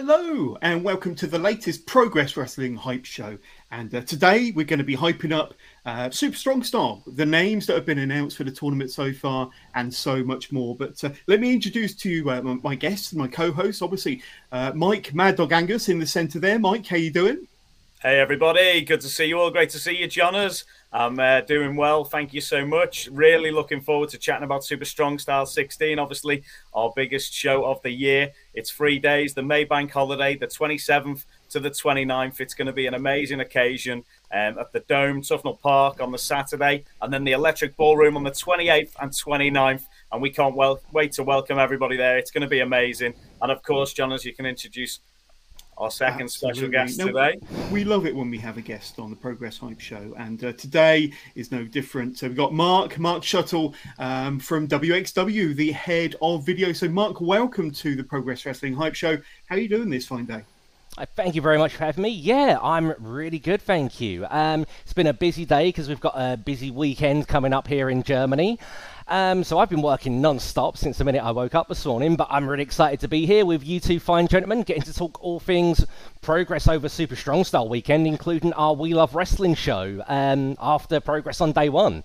Hello and welcome to the latest Progress Wrestling Hype Show, and today we're going to be hyping up Super Strong Style, the names that have been announced for the tournament so far and so much more. But let me introduce to you my guests and my co-hosts, obviously Mike Mad Dog Angus in the centre there. Mike, how you doing? Hey everybody, good to see you all, great to see you, Jonas. I'm doing well, thank you so much. Really looking forward to chatting about Super Strong Style 16, obviously our biggest show of the year. It's 3 days, the Maybank holiday, the 27th to the 29th. It's going to be an amazing occasion at the Dome, Tufnell Park on the Saturday, and then the Electric Ballroom on the 28th and 29th. And we can't wait to welcome everybody there. It's going to be amazing. And of course, Jonas, you can introduce our second special guest today. We love it when we have a guest on the Progress Hype Show, and today is no different. So we've got Mark Shuttle from WXW, the head of video. So Mark, welcome to the Progress Wrestling Hype Show. How are you doing this fine day? Thank you very much for having me. Yeah, I'm really good, thank you. It's been a busy day because we've got a busy weekend coming up here in Germany. So I've been working non-stop since the minute I woke up this morning, but I'm really excited to be here with you two fine gentlemen, getting to talk all things Progress over Super Strong Style weekend, including our We Love Wrestling show after Progress on day one.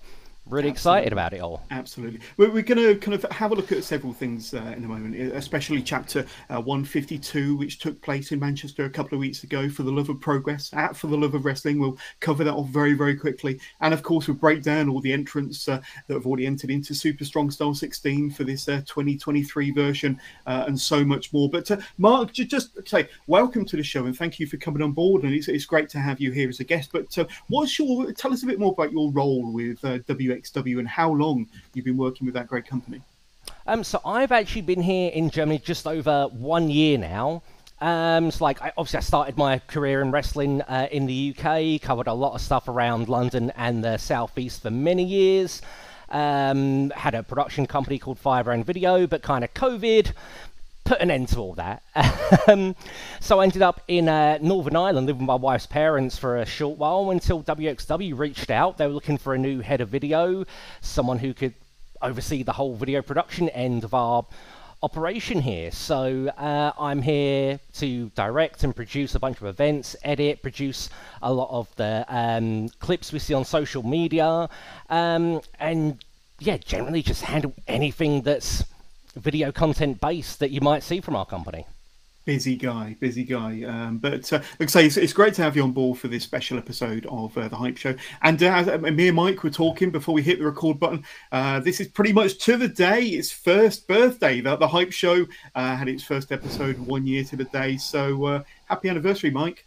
Really excited about it all. Absolutely. We're going to kind of have a look at several things in a moment, especially Chapter 152, which took place in Manchester a couple of weeks ago, For the Love of Progress, at For the Love of Wrestling. We'll cover that off very, very quickly. And of course, we'll break down all the entrants that have already entered into Super Strong Style 16 for this 2023 version and so much more. But Mark, just say welcome to the show and thank you for coming on board. And it's great to have you here as a guest. But tell us a bit more about your role with WXW and how long you've been working with that great company. So I've actually been here in Germany just over 1 year now. I started my career in wrestling in the UK, covered a lot of stuff around London and the Southeast for many years. Had a production company called Fiber and Video, but kind of COVID put an end to all that. So I ended up in Northern Ireland living with my wife's parents for a short while until WXW reached out. They were looking for a new head of video, someone who could oversee the whole video production end of our operation here. So I'm here to direct and produce a bunch of events, edit, produce a lot of the clips we see on social media, and yeah, generally just handle anything that's video content based that you might see from our company. Busy guy. But like I say, it's great to have you on board for this special episode of the Hype Show. And me and Mike were talking before we hit the record button. This is pretty much to the day its first birthday. The Hype Show had its first episode 1 year to the day. So happy anniversary, Mike.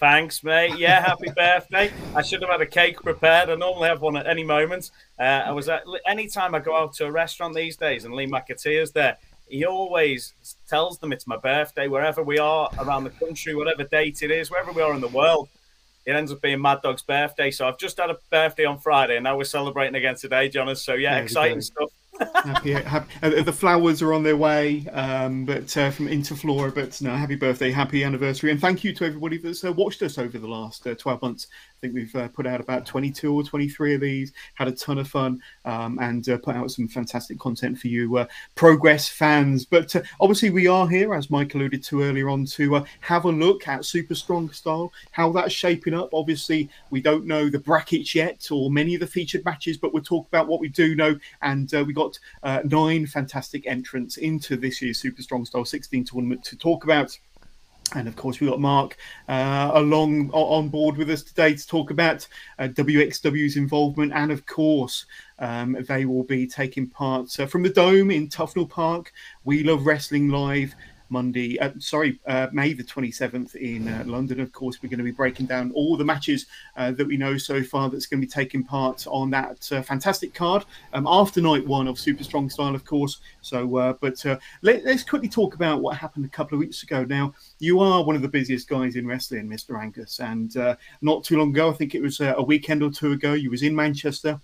Thanks, mate. Yeah, happy birthday. I should have had a cake prepared. I normally have one at any moment. Any time I go out to a restaurant these days and Lee McAteer's there, he always tells them it's my birthday, wherever we are around the country, whatever date it is, wherever we are in the world. It ends up being Mad Dog's birthday. So I've just had a birthday on Friday, and now we're celebrating again today, Jonas. So, yeah, exciting stuff. Happy. The flowers are on their way, from Interflora. But no, happy birthday, happy anniversary, and thank you to everybody that's watched us over the last 12 months. I think we've put out about 22 or 23 of these, had a ton of fun, and put out some fantastic content for you Progress fans. But obviously we are here, as Mike alluded to earlier on, to have a look at Super Strong Style, how that's shaping up. Obviously we don't know the brackets yet or many of the featured matches, but we'll talk about what we do know. And we got 9 fantastic entrants into this year's Super Strong Style 16 tournament to talk about. And of course, we've got Mark along on board with us today to talk about WXW's involvement. And of course, they will be taking part from the Dome in Tufnell Park. We Love Wrestling Live May the 27th in London. Of course, we're going to be breaking down all the matches that we know so far that's going to be taking part on that fantastic card after night one of Super Strong Style, of course. So, let's quickly talk about what happened a couple of weeks ago. Now, you are one of the busiest guys in wrestling, Mr. Angus, and not too long ago, I think it was a weekend or two ago, you was in Manchester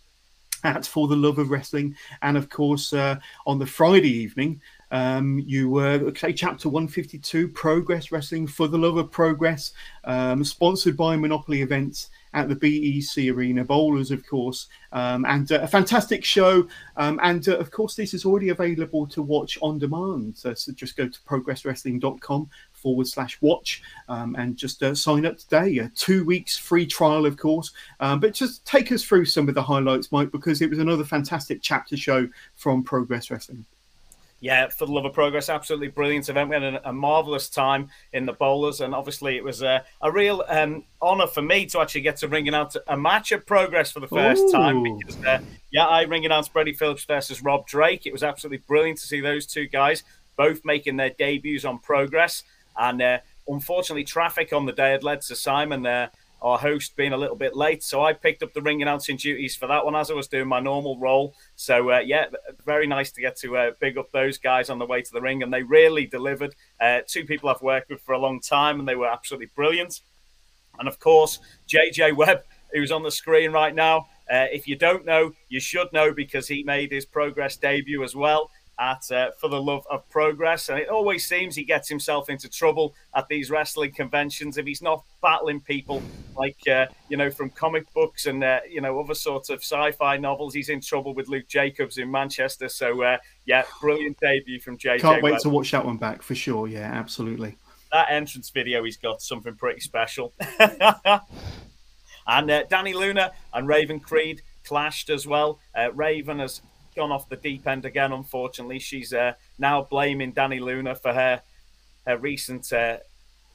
at For the Love of Wrestling, and of course, on the Friday evening, you were Chapter 152 Progress Wrestling For the Love of Progress, sponsored by Monopoly Events at the BEC Arena Bowlers, of course, and a fantastic show. And of course, this is already available to watch on demand. So just go to progresswrestling.com. youtube.com/watch and just sign up today. 2 weeks free trial, of course. But just take us through some of the highlights, Mike, because it was another fantastic chapter show from Progress Wrestling. Yeah, For the Love of Progress, absolutely brilliant event. We had a marvellous time in the Bowlers, and obviously it was a real honour for me to actually get to ring announce a match at Progress for the first time. Because, I ring announced Brady Phillips versus Rob Drake. It was absolutely brilliant to see those two guys both making their debuts on Progress. And unfortunately, traffic on the day had led to Simon, our host, being a little bit late. So I picked up the ring announcing duties for that one as I was doing my normal role. So, very nice to get to big up those guys on the way to the ring. And they really delivered. Two people I've worked with for a long time, and they were absolutely brilliant. And, of course, JJ Webb, who's on the screen right now. If you don't know, you should know, because he made his Progress debut as well at For the Love of Progress. And it always seems he gets himself into trouble at these wrestling conventions if he's not battling people like, from comic books and, other sorts of sci-fi novels. He's in trouble with Luke Jacobs in Manchester. So, brilliant debut from JJ. Can't wait to watch that one back for sure. Yeah, absolutely. That entrance video, he's got something pretty special. And Danny Luna and Raven Creed clashed as well. Raven has gone off the deep end again, unfortunately. She's now blaming Danny Luna for her recent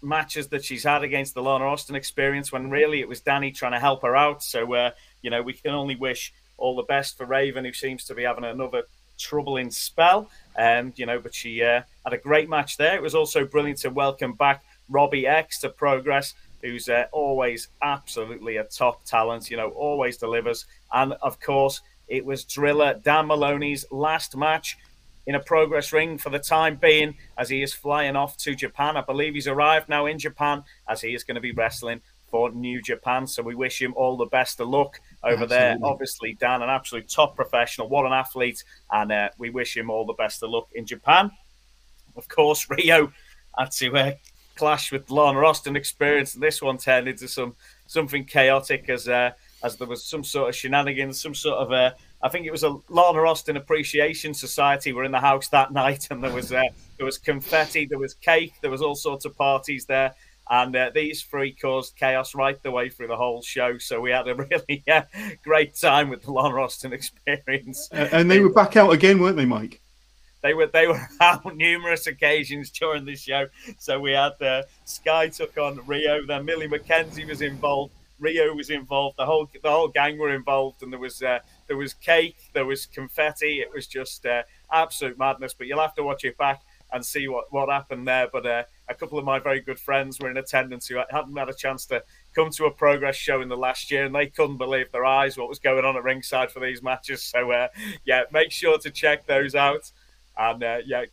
matches that she's had against the Lana Austin Experience, when really it was Danny trying to help her out. So, we can only wish all the best for Raven, who seems to be having another troubling spell. But she had a great match there. It was also brilliant to welcome back Robbie X to Progress, who's always absolutely a top talent, always delivers. And, of course, it was Driller Dan Maloney's last match in a Progress ring for the time being, as he is flying off to Japan. I believe he's arrived now in Japan, as he is going to be wrestling for New Japan. So we wish him all the best of luck over there. Obviously, Dan, an absolute top professional. What an athlete. And we wish him all the best of luck in Japan. Of course, Rio had to clash with Lana Austin Experience. This one turned into something chaotic, as there was some sort of shenanigans, I think it was a Lana Austin Appreciation Society were in the house that night, and there was confetti, there was cake, there was all sorts of parties there, and these three caused chaos right the way through the whole show. So we had a really great time with the Lana Austin Experience. And they were back out again, weren't they, Mike? They were out numerous occasions during the show. So we had Sky took on Rio, then Millie McKenzie was involved. Rio was involved. The whole gang were involved, and there was cake, there was confetti. It was just absolute madness. But you'll have to watch it back and see what happened there. But a couple of my very good friends were in attendance who hadn't had a chance to come to a Progress show in the last year, and they couldn't believe their eyes what was going on at ringside for these matches. So make sure to check those out. And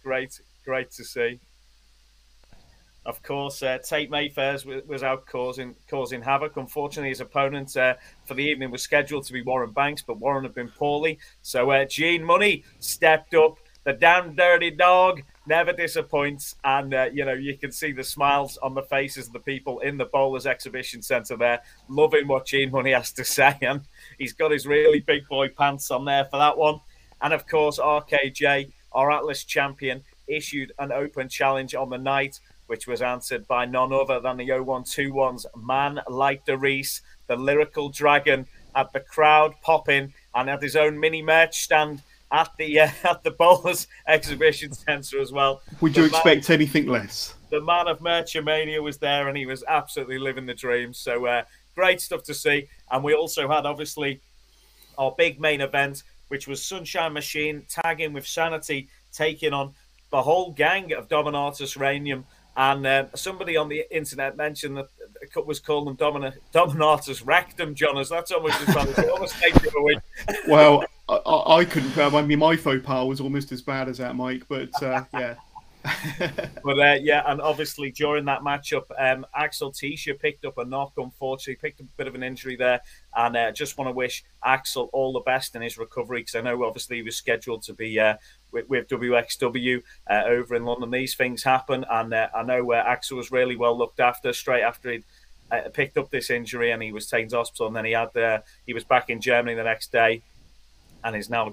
great to see. Of course, Tate Mayfair was out causing havoc. Unfortunately, his opponent for the evening was scheduled to be Warren Banks, but Warren had been poorly. So Gene Money stepped up. The damn dirty dog never disappoints. And, you can see the smiles on the faces of the people in the Bowlers Exhibition Centre there, loving what Gene Money has to say. And he's got his really big boy pants on there for that one. And, of course, RKJ, our Atlas champion, issued an open challenge on the night, which was answered by none other than the 0121's Man Like the Reese, the Lyrical Dragon, had the crowd popping and had his own mini merch stand at the Bowlers Exhibition Centre as well. Would you expect anything less? The man of Merchamania was there, and he was absolutely living the dream. So great stuff to see. And we also had, obviously, our big main event, which was Sunshine Machine tagging with Sanity, taking on the whole gang of Dominatus Regnum. And somebody on the internet mentioned that it was calling them Dominatus Rectum, Jonas. That's almost as bad as it almost takes it away. Well, I couldn't. I mean, my faux pas was almost as bad as that, Mike. But, and obviously during that matchup, Axel Tischer picked up a knock, unfortunately. Picked up a bit of an injury there. And I just want to wish Axel all the best in his recovery, because I know, obviously, he was scheduled to be with WXW over in London. These things happen, and I know Axel was really well looked after straight after he'd picked up this injury, and he was taken to hospital, and then he was back in Germany the next day and is now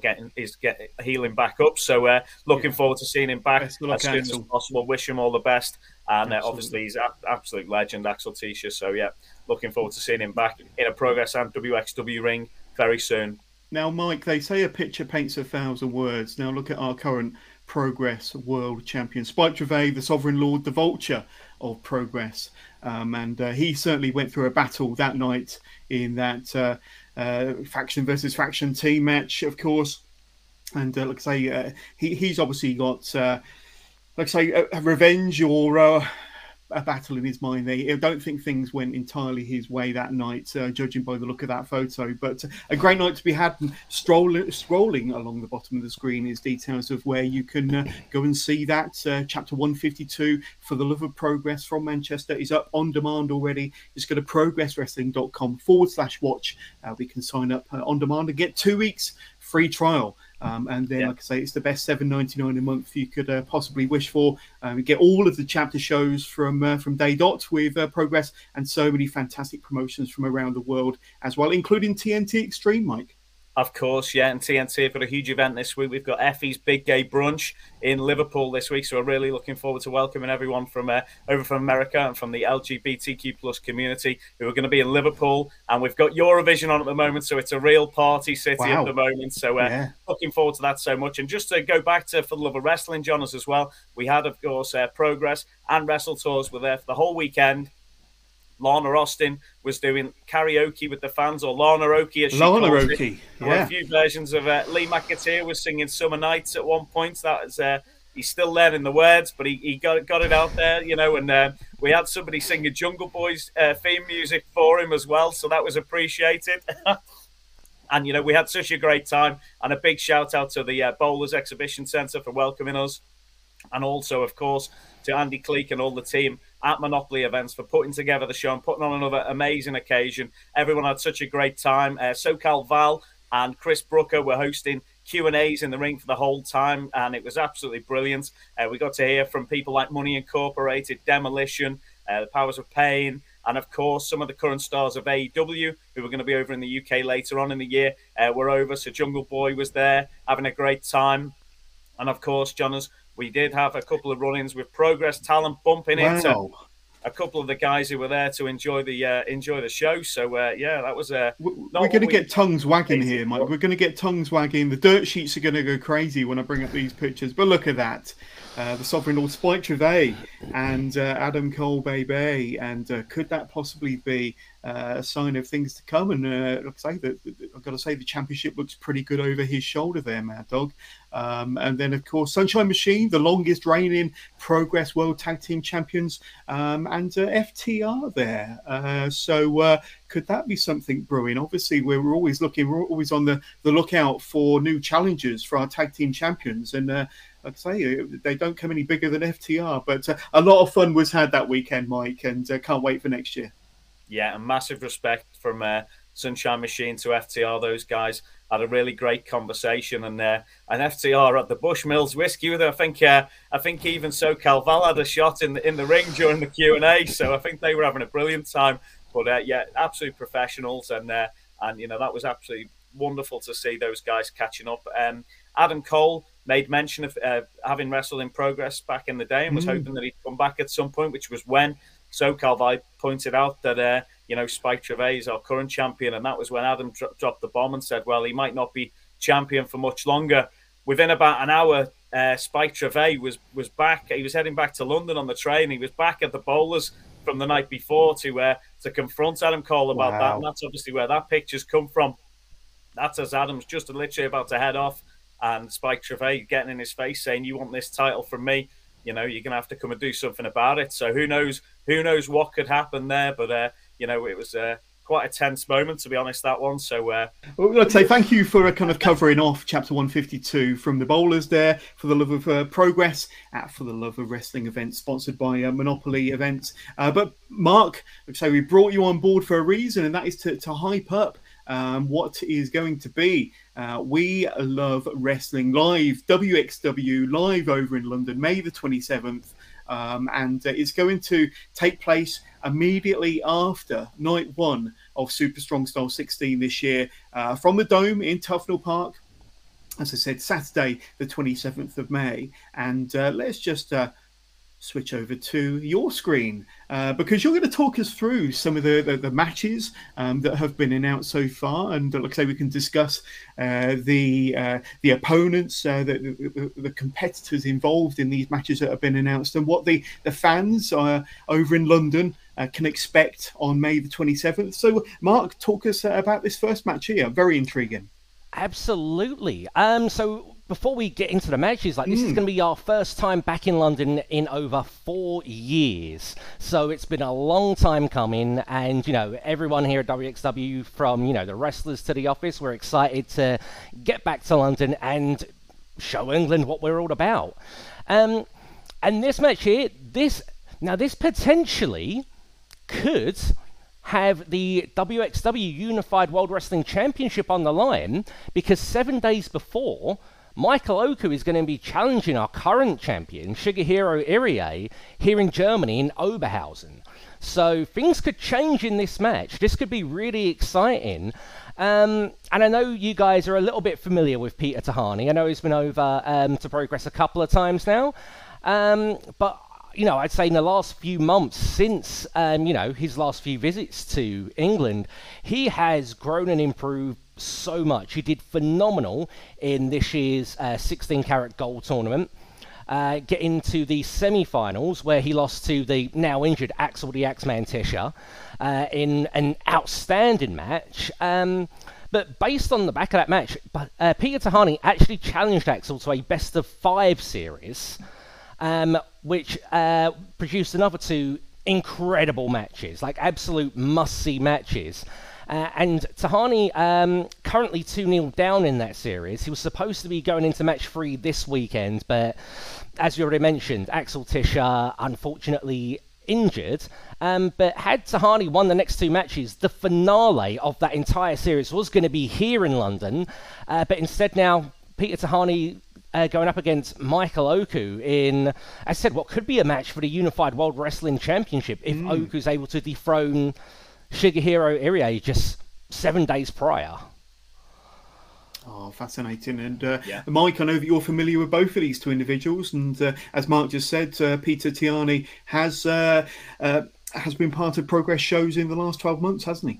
healing back up. So looking forward to seeing him back as soon as possible. Wish him all the best. And obviously he's an absolute legend, Axel Tischer. So yeah, looking forward to seeing him back in a Progress and WXW ring very soon. Now, Mike, they say a picture paints 1,000 words. Now look at our current Progress world champion, Spike Trivet, the Sovereign Lord, the Vulture of Progress. He certainly went through a battle that night in that faction versus faction team match, of course. And like I say, he's obviously got, a revenge or a battle in his mind there. I don't think things went entirely his way that night, judging by the look of that photo. But a great night to be had. And scrolling along the bottom of the screen is details of where you can go and see that. Chapter 152, For the Love of Progress from Manchester, is up on demand already. Just go to progresswrestling.com/watch. We can sign up on demand and get 2 weeks free trial. Like I say, it's the best $7.99 a month you could possibly wish for. You get all of the chapter shows from day dot with Progress, and so many fantastic promotions from around the world as well, including TNT Extreme, Mike. Of course, yeah, and TNT have got a huge event this week. We've got Effie's Big Gay Brunch in Liverpool this week, so we're really looking forward to welcoming everyone from over from America and from the LGBTQ plus community who are going to be in Liverpool. And we've got Eurovision on at the moment, so it's a real party city at the moment. So looking forward to that so much. And just to go back to For the Love of Wrestling, Jonas, as well, we had, of course, Progress and Wrestle Tours were there for the whole weekend. Lana Austin was doing karaoke with the fans, or Lana Oki, as she calls it. A few versions of Lee McAteer was singing Summer Nights at one point. That is, he's still learning the words, but he got it out there, you know. And we had somebody singing Jungle Boy's theme music for him as well, so that was appreciated. And, you know, we had such a great time. And a big shout-out to the Bowlers Exhibition Centre for welcoming us. And also, of course, to Andy Cleek and all the team at Monopoly Events for putting together the show and putting on another amazing occasion. Everyone had such a great time. SoCal Val and Chris Brooker were hosting Q&As in the ring for the whole time, and it was absolutely brilliant. We got to hear from people like Money Incorporated, Demolition, The Powers of Pain, and, of course, some of the current stars of AEW, who were going to be over in the UK later on in the year, were over. So Jungle Boy was there having a great time. And, of course, Jonas, we did have a couple of run-ins with Progress Talent bumping into a couple of the guys who were there to enjoy the show. So, that was... we're going to get tongues wagging here, Mike. We're going to get tongues wagging. The dirt sheets are going to go crazy when I bring up these pictures. But look at that. The Sovereign Lord Spike Trivet and Adam Cole, baby. And could that possibly be a sign of things to come? And I've got to say, the championship looks pretty good over his shoulder there, Mad Dog. And then, of course, Sunshine Machine, the longest reigning Progress World Tag Team Champions, and FTR there. So could that be something brewing? Obviously, we're always on the lookout for new challenges for our tag team champions. And I'd say they don't come any bigger than FTR. But a lot of fun was had that weekend, Mike, and can't wait for next year. Yeah, and massive respect from Sunshine Machine to FTR. Those guys had a really great conversation, and FTR at the Bushmills Whiskey with them. I think even SoCal Val had a shot in the ring during the Q&A, so I think they were having a brilliant time. But absolute professionals, and you know, that was absolutely wonderful to see those guys catching up. Adam Cole made mention of having wrestled in Progress back in the day and was hoping that he'd come back at some point, which was when SoCal Val pointed out that Spike Trivet is our current champion, and that was when Adam dropped the bomb and said, well, he might not be champion for much longer. Within about an hour, Spike Trivet was back. He was heading back to London on the train. He was back at the Bowlers from the night before to confront Adam Cole about that, and that's obviously where that picture's come from. That's as Adam's just literally about to head off, and Spike Trivet getting in his face saying, you want this title from me? You know, you're going to have to come and do something about it. So who knows what could happen there, but it was quite a tense moment, to be honest, that one. So I'd say thank you for kind of covering off Chapter 152 from the Bowlers there, For the Love of Progress, at For the Love of Wrestling event, sponsored by Monopoly Events. But Mark, I'd say we brought you on board for a reason, and that is to hype up what is going to be We Love Wrestling Live, WXW Live, over in London, May the 27th. And it's going to take place immediately after night one of Super Strong Style 16 this year, from the Dome in Tufnell Park. as I said, Saturday, the 27th of May. And let's just switch over to your screen because you're going to talk us through some of the matches that have been announced so far, and like I say, we can discuss the opponents, the competitors involved in these matches that have been announced, and what the fans over in London can expect on May the 27th. So, Mark, talk us about this first match here. Very intriguing. Absolutely. So before we get into the matches, like, this is going to be our first time back in London in over 4 years. So it's been a long time coming, and, you know, everyone here at WXW, from, you know, the wrestlers to the office, we're excited to get back to London and show England what we're all about. And this match here, this potentially could have the WXW Unified World Wrestling Championship on the line, because 7 days before, Michael Oku is going to be challenging our current champion, Shigehiro Irie, here in Germany in Oberhausen. So things could change in this match. This could be really exciting. And I know you guys are a little bit familiar with Peter Tahani. I know he's been over to Progress a couple of times now. But you know, I'd say in the last few months since, you know, his last few visits to England, he has grown and improved so much. He did phenomenal in this year's 16 Carat Gold tournament, getting to the semi-finals where he lost to the now injured Axel the Axeman Tischer in an outstanding match. But based on the back of that match, Peter Tahani actually challenged Axel to a best-of-5 series, which produced another two incredible matches, like absolute must-see matches. And Tahani currently 2-0 down in that series. He was supposed to be going into match 3 this weekend, but as you already mentioned, Axel Tischer unfortunately injured. But had Tahani won the next two matches, the finale of that entire series was going to be here in London. But instead now, Peter Tahani going up against Michael Oku in, as I said, what could be a match for the Unified World Wrestling Championship if Oku's able to dethrone Shigehiro Irie just 7 days prior. Oh, fascinating. And Mike, I know that you're familiar with both of these two individuals. And as Mark just said, Peter Tahani has been part of Progress shows in the last 12 months, hasn't he?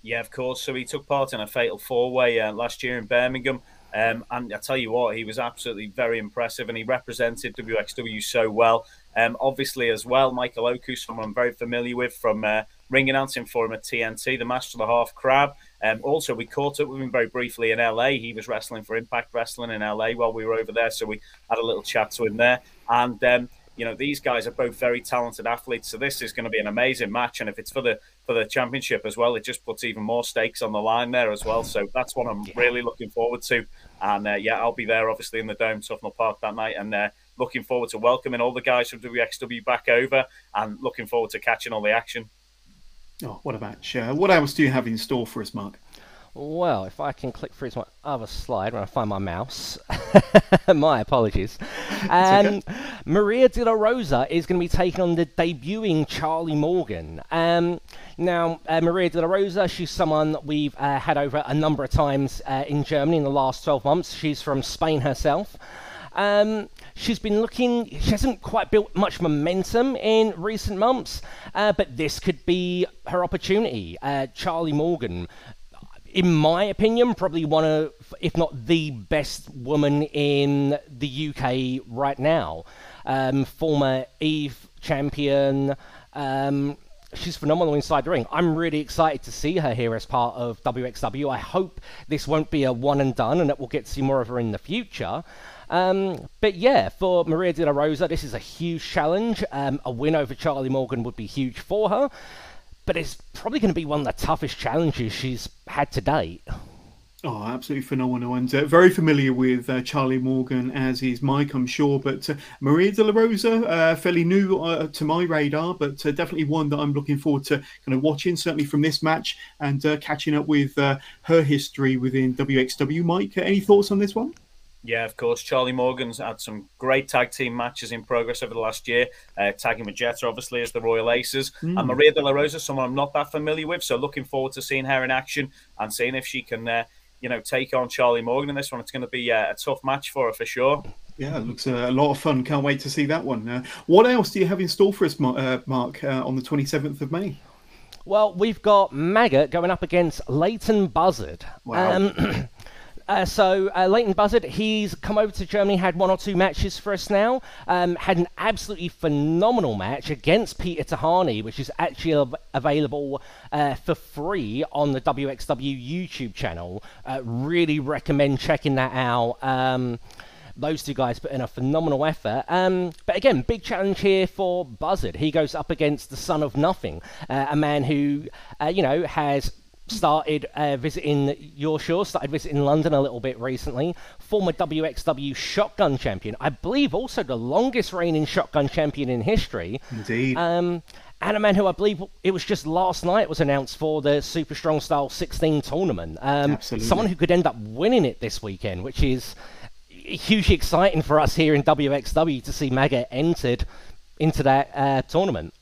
Yeah, of course. So he took part in a fatal four-way last year in Birmingham. And I tell you what, he was absolutely very impressive, and he represented WXW so well. Obviously, as well, Michael Oku, someone I'm very familiar with from ring announcing for him at TNT, the Master of the Half Crab. Also, we caught up with him very briefly in LA. He was wrestling for Impact Wrestling in LA while we were over there, so we had a little chat to him there. And you know, these guys are both very talented athletes, so this is going to be an amazing match. And if it's for the championship as well, it just puts even more stakes on the line there as well. So that's one I'm really looking forward to. And I'll be there obviously in the Dome, Tufnell Park that night, and looking forward to welcoming all the guys from WXW back over, and looking forward to catching all the action. Oh, what a match. What else do you have in store for us, Mark? Well, if I can click through to my other slide when I find my mouse. My apologies. Okay. Maria de la Rosa is going to be taking on the debuting Charlie Morgan. Maria de la Rosa, she's someone that we've had over a number of times in Germany in the last 12 months. She's from Spain herself. She hasn't quite built much momentum in recent months, but this could be her opportunity. Charlie Morgan, in my opinion, probably one of, if not the best woman in the UK right now. Former EVE champion. She's phenomenal inside the ring. I'm really excited to see her here as part of WXW. I hope this won't be a one and done, and that we'll get to see more of her in the future. But yeah, for Maria de la Rosa, this is a huge challenge. A win over Charlie Morgan would be huge for her. But it's probably going to be one of the toughest challenges she's had to date. Oh, absolutely phenomenal. And very familiar with Charlie Morgan, as is Mike, I'm sure. But Maria de la Rosa, fairly new to my radar, but definitely one that I'm looking forward to kind of watching, certainly from this match, and catching up with her history within WXW. Mike, any thoughts on this one? Yeah, of course. Charlie Morgan's had some great tag team matches in Progress over the last year. Tagging with Jetta, obviously, as the Royal Aces. And Maria de la Rosa, someone I'm not that familiar with, so looking forward to seeing her in action and seeing if she can you know, take on Charlie Morgan in this one. It's going to be a tough match for her, for sure. Yeah, it looks a lot of fun. Can't wait to see that one. What else do you have in store for us, Mark, on the 27th of May? Well, we've got Maggot going up against Leighton Buzzard. Wow. Leighton Buzzard, he's come over to Germany, had one or two matches for us now, had an absolutely phenomenal match against Peter Tahani, which is actually available for free on the WXW YouTube channel. Really recommend checking that out. Those two guys put in a phenomenal effort. But again, big challenge here for Buzzard. He goes up against the Son of Nothing, a man who, you know, has started visiting your shore, started visiting London a little bit recently. Former WXW Shotgun Champion. I believe also the longest reigning Shotgun Champion in history. Indeed. And a man who I believe it was just last night was announced for the Super Strong Style 16 tournament. Absolutely. Someone who could end up winning it this weekend, which is hugely exciting for us here in WXW to see Maggot entered into that tournament.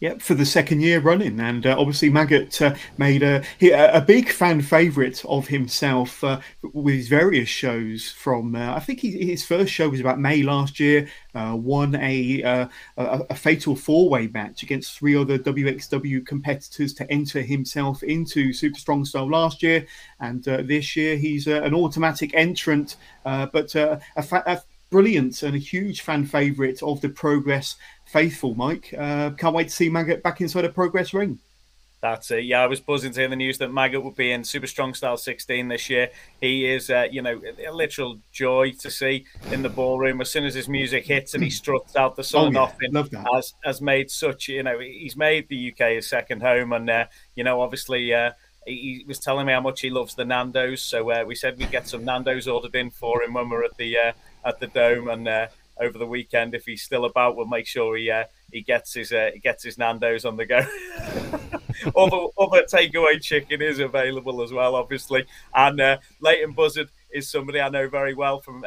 Yep, for the second year running, and obviously Maggot made a big fan favourite of himself with his various shows. From I think his first show was about May last year. Won a fatal four-way match against three other WXW competitors to enter himself into Super Strong Style last year, and this year he's an automatic entrant, but a brilliant and a huge fan favourite of the Progress faithful, Mike. Can't wait to see Maggot back inside a Progress ring. That's it. Yeah, I was buzzing to hear the news that Maggot would be in Super Strong Style 16 this year. He is, you know, a literal joy to see in the ballroom. As soon as his music hits and he struts out the Son of Nothing, has made such, you know, he's made the UK his second home. And, you know, obviously he was telling me how much he loves the Nando's. So we said we'd get some Nando's ordered in for him when we're at the Dome. And over the weekend, if he's still about, we'll make sure he gets his Nando's on the go. other takeaway chicken is available as well, obviously. And Leighton Buzzard is somebody I know very well from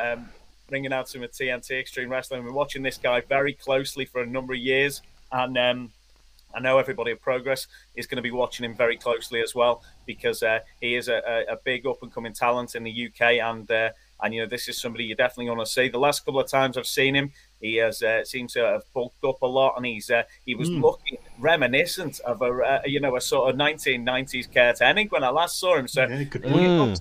bringing out some of TNT Extreme Wrestling. We've been watching this guy very closely for a number of years, and I know everybody at Progress is going to be watching him very closely as well, because he is a big up-and-coming talent in the UK, and you know, this is somebody you definitely want to see. The last couple of times I've seen him, he has seems to have bulked up a lot, and he was looking reminiscent of a sort of 1990s Kurt Hennig when I last saw him. So he looks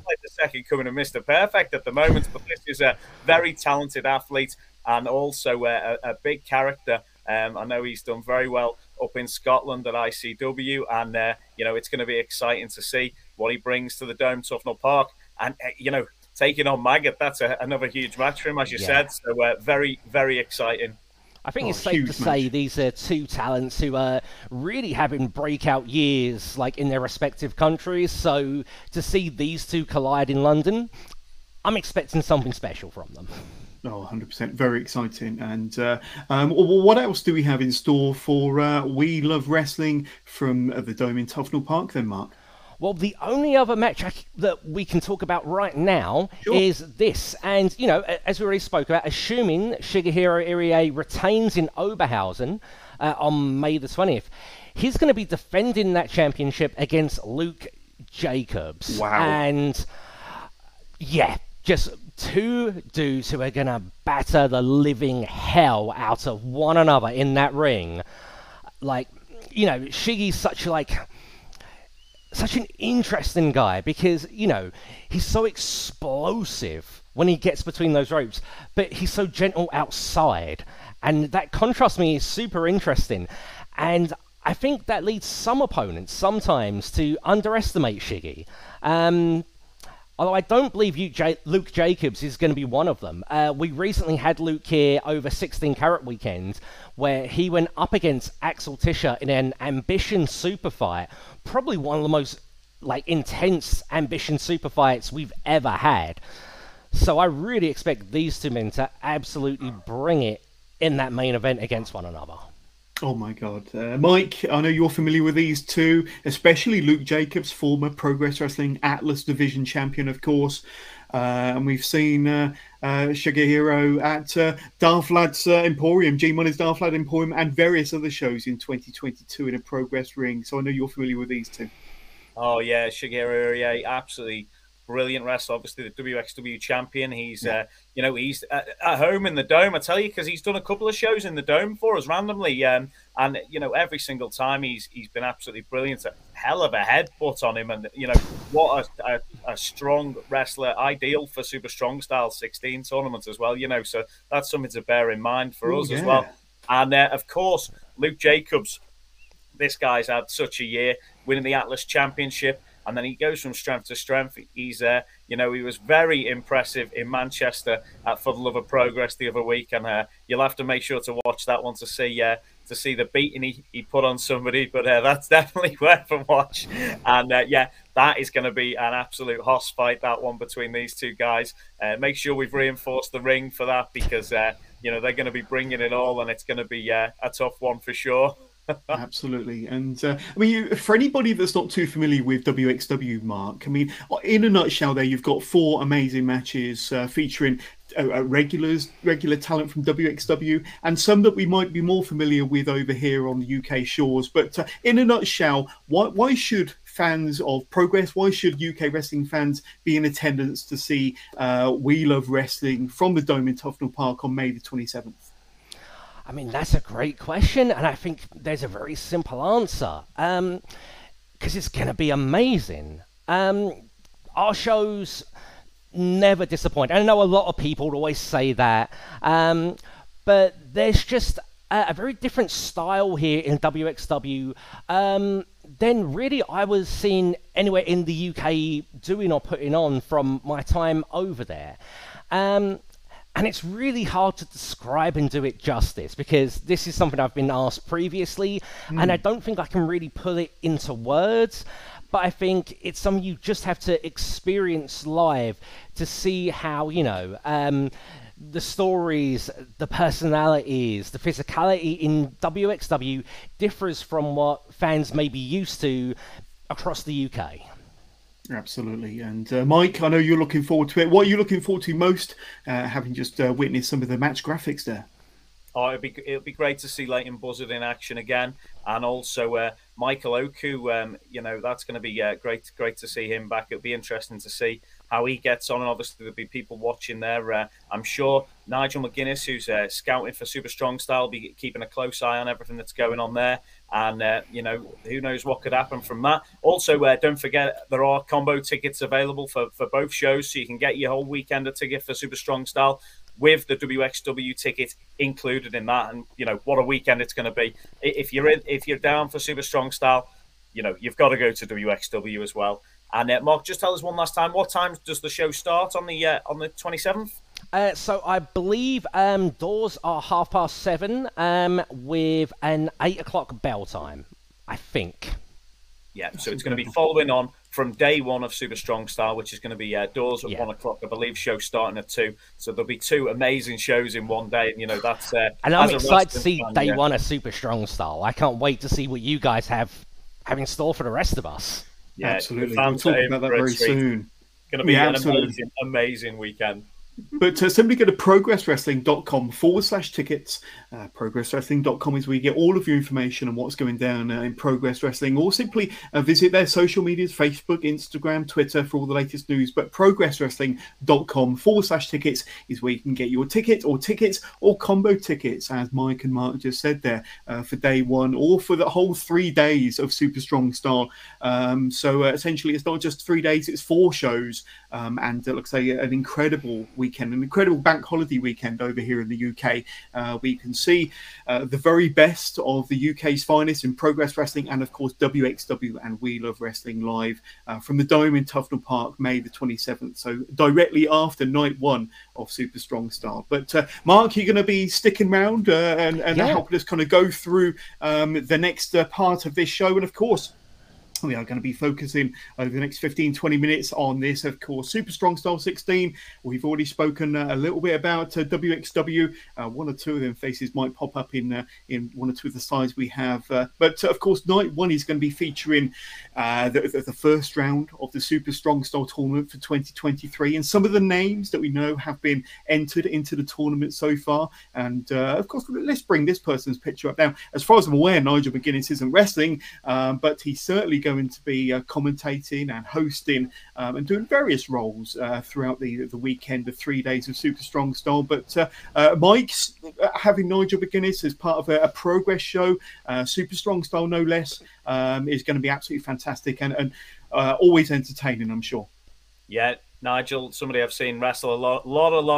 like the second coming of Mr. Perfect at the moment. But this is a very talented athlete, and also a big character. I know he's done very well up in Scotland at ICW, and you know, it's going to be exciting to see what he brings to the Dome, Tufnell Park, and you know, taking on Maggot, that's another huge match for him, as you said. So very, very exciting. I think it's safe to say these are two talents who are really having breakout years, like in their respective countries. So to see these two collide in London, I'm expecting something special from them. Oh, 100%. Very exciting. And what else do we have in store for We Love Wrestling from the Dome in Tufnell Park then, Mark? Well, the only other match that we can talk about right now is this. And, you know, as we already spoke about, assuming Shigehiro Irie retains in Oberhausen on May the 20th, he's going to be defending that championship against Luke Jacobs. Wow. And, yeah, just two dudes who are going to batter the living hell out of one another in that ring. Like, you know, Shiggy's such an interesting guy, because, you know, he's so explosive when he gets between those ropes, but he's so gentle outside. And that contrast to me is super interesting. And I think that leads some opponents sometimes to underestimate Shiggy. Although I don't believe Luke Jacobs is going to be one of them. We recently had Luke here over 16 Carat Weekend, where he went up against Axel Tischer in an Ambition super fight. Probably one of the most intense Ambition super fights we've ever had. So I really expect these two men to absolutely bring it in that main event against one another. Oh, my God. Mike, I know you're familiar with these two, especially Luke Jacobs, former Progress Wrestling Atlas Division champion, of course. And we've seen Shigehiro at Darflad's Emporium, G-Money's Darflad Emporium, and various other shows in 2022 in a Progress ring. So I know you're familiar with these two. Oh, yeah, Shigehiro, yeah, absolutely brilliant wrestler, obviously the WXW champion. He's, you know, he's at home in the Dome, I tell you, because he's done a couple of shows in the Dome for us randomly. And, you know, every single time he's been absolutely brilliant. A hell of a headbutt on him. And, you know, what a strong wrestler, ideal for Super Strong Style 16 tournaments as well, you know. So that's something to bear in mind for us as well. And, of course, Luke Jacobs. This guy's had such a year, winning the Atlas Championship, and then he goes from strength to strength. He's, you know, he was very impressive in Manchester at For the Love of Progress the other week, and you'll have to make sure to watch that one to see the beating he put on somebody. But that's definitely worth a watch. And yeah, that is going to be an absolute hoss fight, that one between these two guys. Make sure we've reinforced the ring for that, because you know, they're going to be bringing it all, and it's going to be a tough one for sure. Absolutely. And I mean, for anybody that's not too familiar with WXW, Mark, I mean, in a nutshell there, you've got four amazing matches featuring regular talent from WXW and some that we might be more familiar with over here on the UK shores. But in a nutshell, why should fans of Progress, why should UK wrestling fans be in attendance to see We Love Wrestling from the Dome in Tufnell Park on May the 27th? I mean, that's a great question, and I think there's a very simple answer, because it's going to be amazing. Our shows never disappoint. I know a lot of people always say that, but there's just a very different style here in WXW than really I was seeing anywhere in the UK doing or putting on from my time over there. And it's really hard to describe and do it justice, because this is something I've been asked previously, and I don't think I can really put it into words, but I think it's something you just have to experience live to see how, you know, the stories, the personalities, the physicality in WXW differs from what fans may be used to across the UK. Absolutely. And Mike, I know you're looking forward to it. What are you looking forward to most, having just witnessed some of the match graphics there? Oh, it'll be great to see Leighton Buzzard in action again, and also Michael Oku. You know, that's going to be great to see him back. It'll be interesting to see how he gets on, and obviously there'll be people watching there. I'm sure Nigel McGuinness, who's scouting for Super Strong Style, will be keeping a close eye on everything that's going on there. And, you know, who knows what could happen from that. Also, don't forget, there are combo tickets available for both shows, so you can get your whole weekender ticket for Super Strong Style with the WXW ticket included in that. And, you know, what a weekend it's going to be. If you're down for Super Strong Style, you know, you've got to go to WXW as well. And Mark, just tell us one last time, what time does the show start on the 27th? So I believe doors are 7:30 with an 8 o'clock bell time, I think. Yeah, so it's going to be following on from day one of Super Strong Style, which is going to be doors at 1 o'clock, I believe. Show starting at 2:00, so there'll be two amazing shows in one day. And you know, that's and I'm excited to see day one of Super Strong Style. I can't wait to see what you guys have in store for the rest of us. Yeah, absolutely. We'll talk about that very soon. Going to be an amazing weekend. But simply go to progresswrestling.com/tickets. Progresswrestling.com is where you get all of your information on what's going down in Progress Wrestling, or simply visit their social medias, Facebook, Instagram, Twitter, for all the latest news. But progresswrestling.com/tickets is where you can get your tickets or combo tickets, as Mike and Mark just said there, for day one or for the whole 3 days of Super Strong Style. So essentially, it's not just 3 days, it's 4 shows. And it looks like an incredible weekend, an incredible bank holiday weekend over here in the UK. We can see the very best of the UK's finest in Progress Wrestling, and of course WXW and We Love Wrestling live from the Dome in Tufnell Park, May the 27th. So directly after night one of Super Strong Style. But Mark, you're going to be sticking around and helping us kind of go through the next part of this show, and of course, we are going to be focusing over the next 15-20 minutes on this, of course, Super Strong Style 16. We've already spoken a little bit about WXW. One or two of them faces might pop up in one or two of the sides we have. But, of course, night one is going to be featuring the first round of the Super Strong Style tournament for 2023. And some of the names that we know have been entered into the tournament so far. And, of course, let's bring this person's picture up now. As far as I'm aware, Nigel McGuinness isn't wrestling, but he's certainly going going to be commentating and hosting and doing various roles throughout the weekend, the 3 days of Super Strong Style. But Mike's having Nigel McGuinness as part of a Progress show, Super Strong Style no less, is going to be absolutely fantastic and always entertaining, I'm sure. Yeah, Nigel, somebody I've seen wrestle a lot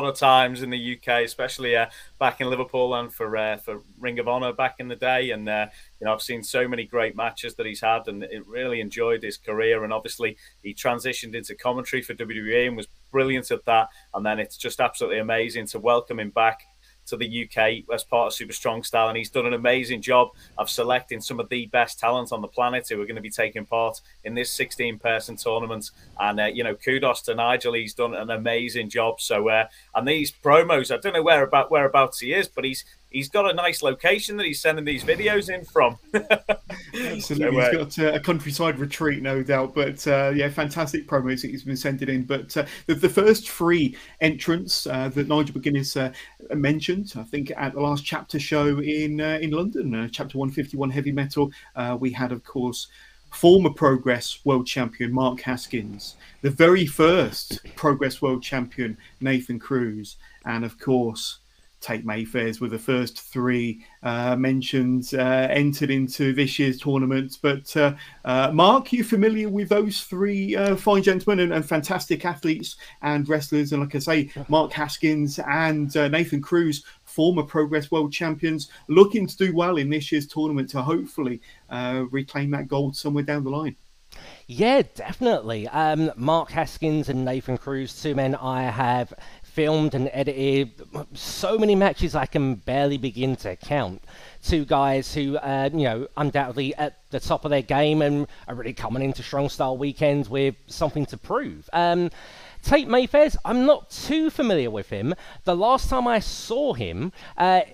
of times in the UK, especially back in Liverpool and for Ring of Honor back in the day. And I've seen so many great matches that he's had, and it really enjoyed his career. And obviously, he transitioned into commentary for WWE and was brilliant at that. And then it's just absolutely amazing to welcome him back to the UK as part of Super Strong Style, and he's done an amazing job of selecting some of the best talent on the planet who are going to be taking part in this 16-person tournament. And kudos to Nigel, he's done an amazing job. So and these promos, I don't know whereabouts he is, but he's got a nice location that he's sending these videos in from. Absolutely. So, he's got a countryside retreat, no doubt. But, fantastic promos that he's been sending in. But the first three entrants that Nigel McGuinness mentioned, I think, at the last Chapter show in London, Chapter 151 Heavy Metal, we had, of course, former Progress World Champion Mark Haskins, the very first Progress World Champion Nathan Cruz, and, of course, Tate Mayfair's were the first three mentioned entered into this year's tournament. But Mark, you familiar with those three fine gentlemen and fantastic athletes and wrestlers? And like I say, Mark Haskins and Nathan Cruz, former Progress World Champions, looking to do well in this year's tournament to hopefully reclaim that gold somewhere down the line. Yeah, definitely. Mark Haskins and Nathan Cruz, two men I have filmed and edited so many matches I can barely begin to count. Two guys who, undoubtedly at the top of their game and are really coming into Strong Style weekends with something to prove. Tate Mayfair's, I'm not too familiar with him. The last time I saw him,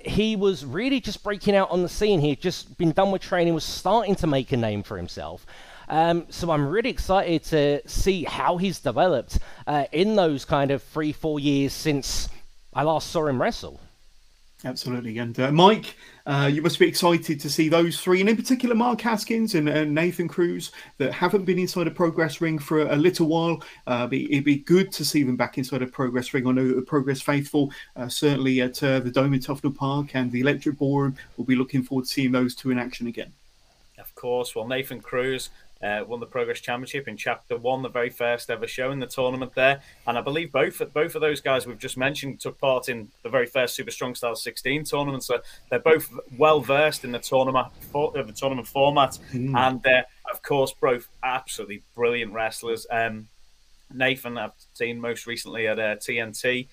he was really just breaking out on the scene. He had just been done with training, was starting to make a name for himself. So I'm really excited to see how he's developed in those kind of 3-4 years since I last saw him wrestle. Absolutely. And Mike, you must be excited to see those three, and in particular Mark Haskins and Nathan Cruz, that haven't been inside a Progress ring for a little while. It'd be good to see them back inside a Progress ring. I know that the Progress faithful, certainly at the Dome in Tufnell Park and the Electric Ballroom, will be looking forward to seeing those two in action again. Of course. Well, Nathan Cruz won the Progress Championship in Chapter 1, the very first ever show in the tournament there. And I believe both of those guys we've just mentioned took part in the very first Super Strong Style 16 tournament. So they're both well-versed in the tournament format. Mm. And they're, of course, both absolutely brilliant wrestlers. Nathan, I've seen most recently at TNT.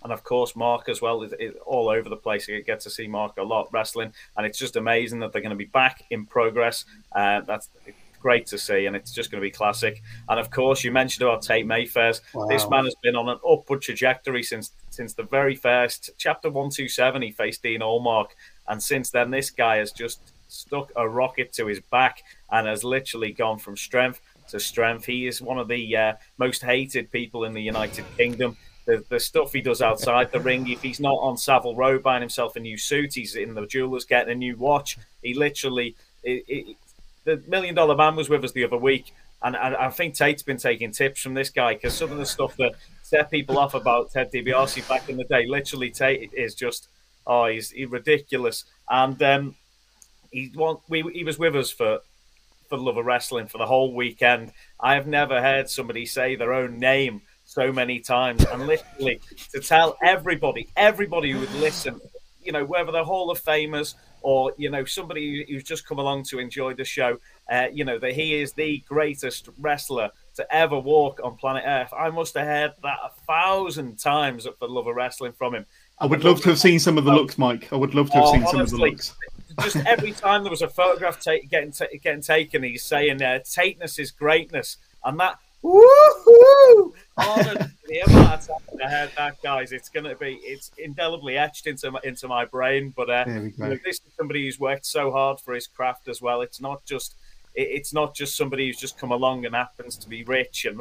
And, of course, Mark as well is all over the place. You get to see Mark a lot wrestling. And it's just amazing that they're going to be back in Progress. That's great to see. And it's just going to be classic. And, of course, you mentioned about Tate Mayfair's. Wow. This man has been on an upward trajectory since the very first Chapter 127. He faced Dean Allmark. And since then, this guy has just stuck a rocket to his back and has literally gone from strength to strength. He is one of the most hated people in the United Kingdom. The stuff he does outside the ring, if he's not on Savile Row buying himself a new suit, he's in the jewelers getting a new watch. He literally, the $1 Million Man was with us the other week, and I think Tate's been taking tips from this guy, because some of the stuff that set people off about Ted DiBiase back in the day, literally Tate is just, he's ridiculous. And he was with us for the Love of Wrestling for the whole weekend. I have never heard somebody say their own name so many times, and literally to tell everybody who would listen, whether they're Hall of Famers or, somebody who's just come along to enjoy the show, that he is the greatest wrestler to ever walk on planet Earth. I must have heard that 1,000 times for the Love of Wrestling from him. I would love to have seen some of the looks, Mike. I would love to have seen some of the looks. Just every time there was a photograph getting taken, he's saying, Tateness is greatness. And that, woohoo! The amount of time I heard that, guys, it's indelibly etched into my brain. But this is somebody who's worked so hard for his craft as well. It's not just somebody who's just come along and happens to be rich and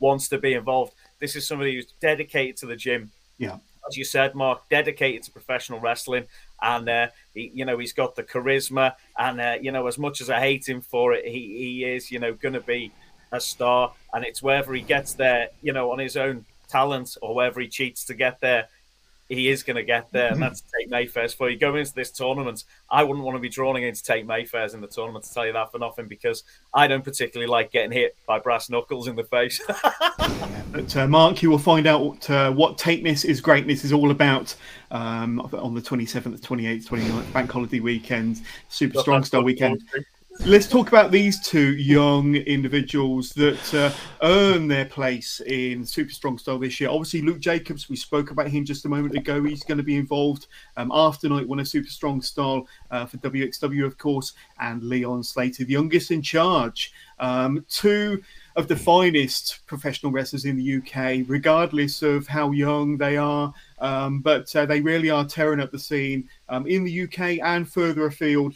wants to be involved. This is somebody who's dedicated to the gym. Yeah, as you said, Mark, dedicated to professional wrestling, and he, you know, he's got the charisma, and you know, as much as I hate him for it, he is, you know, going to be a star, and it's whether he gets there, you know, on his own talent or whether he cheats to get there. He is going to get there, and that's Tate Mayfair's. For you go into this tournament, I wouldn't want to be drawn against Tate Mayfair's in the tournament, to tell you that for nothing, because I don't particularly like getting hit by brass knuckles in the face. But Mark, you will find out what Tateness is Greatness is all about on the 27th, 28th, 29th, Bank Holiday weekend, Super Strong Style weekend. Let's talk about these two young individuals that earn their place in Super Strong Style this year. Obviously, Luke Jacobs, we spoke about him just a moment ago. He's going to be involved after night winner Super Strong Style for WXW, of course, and Leon Slater, the youngest in charge. Two of the finest professional wrestlers in the UK, regardless of how young they are. But they really are tearing up the scene in the UK and further afield.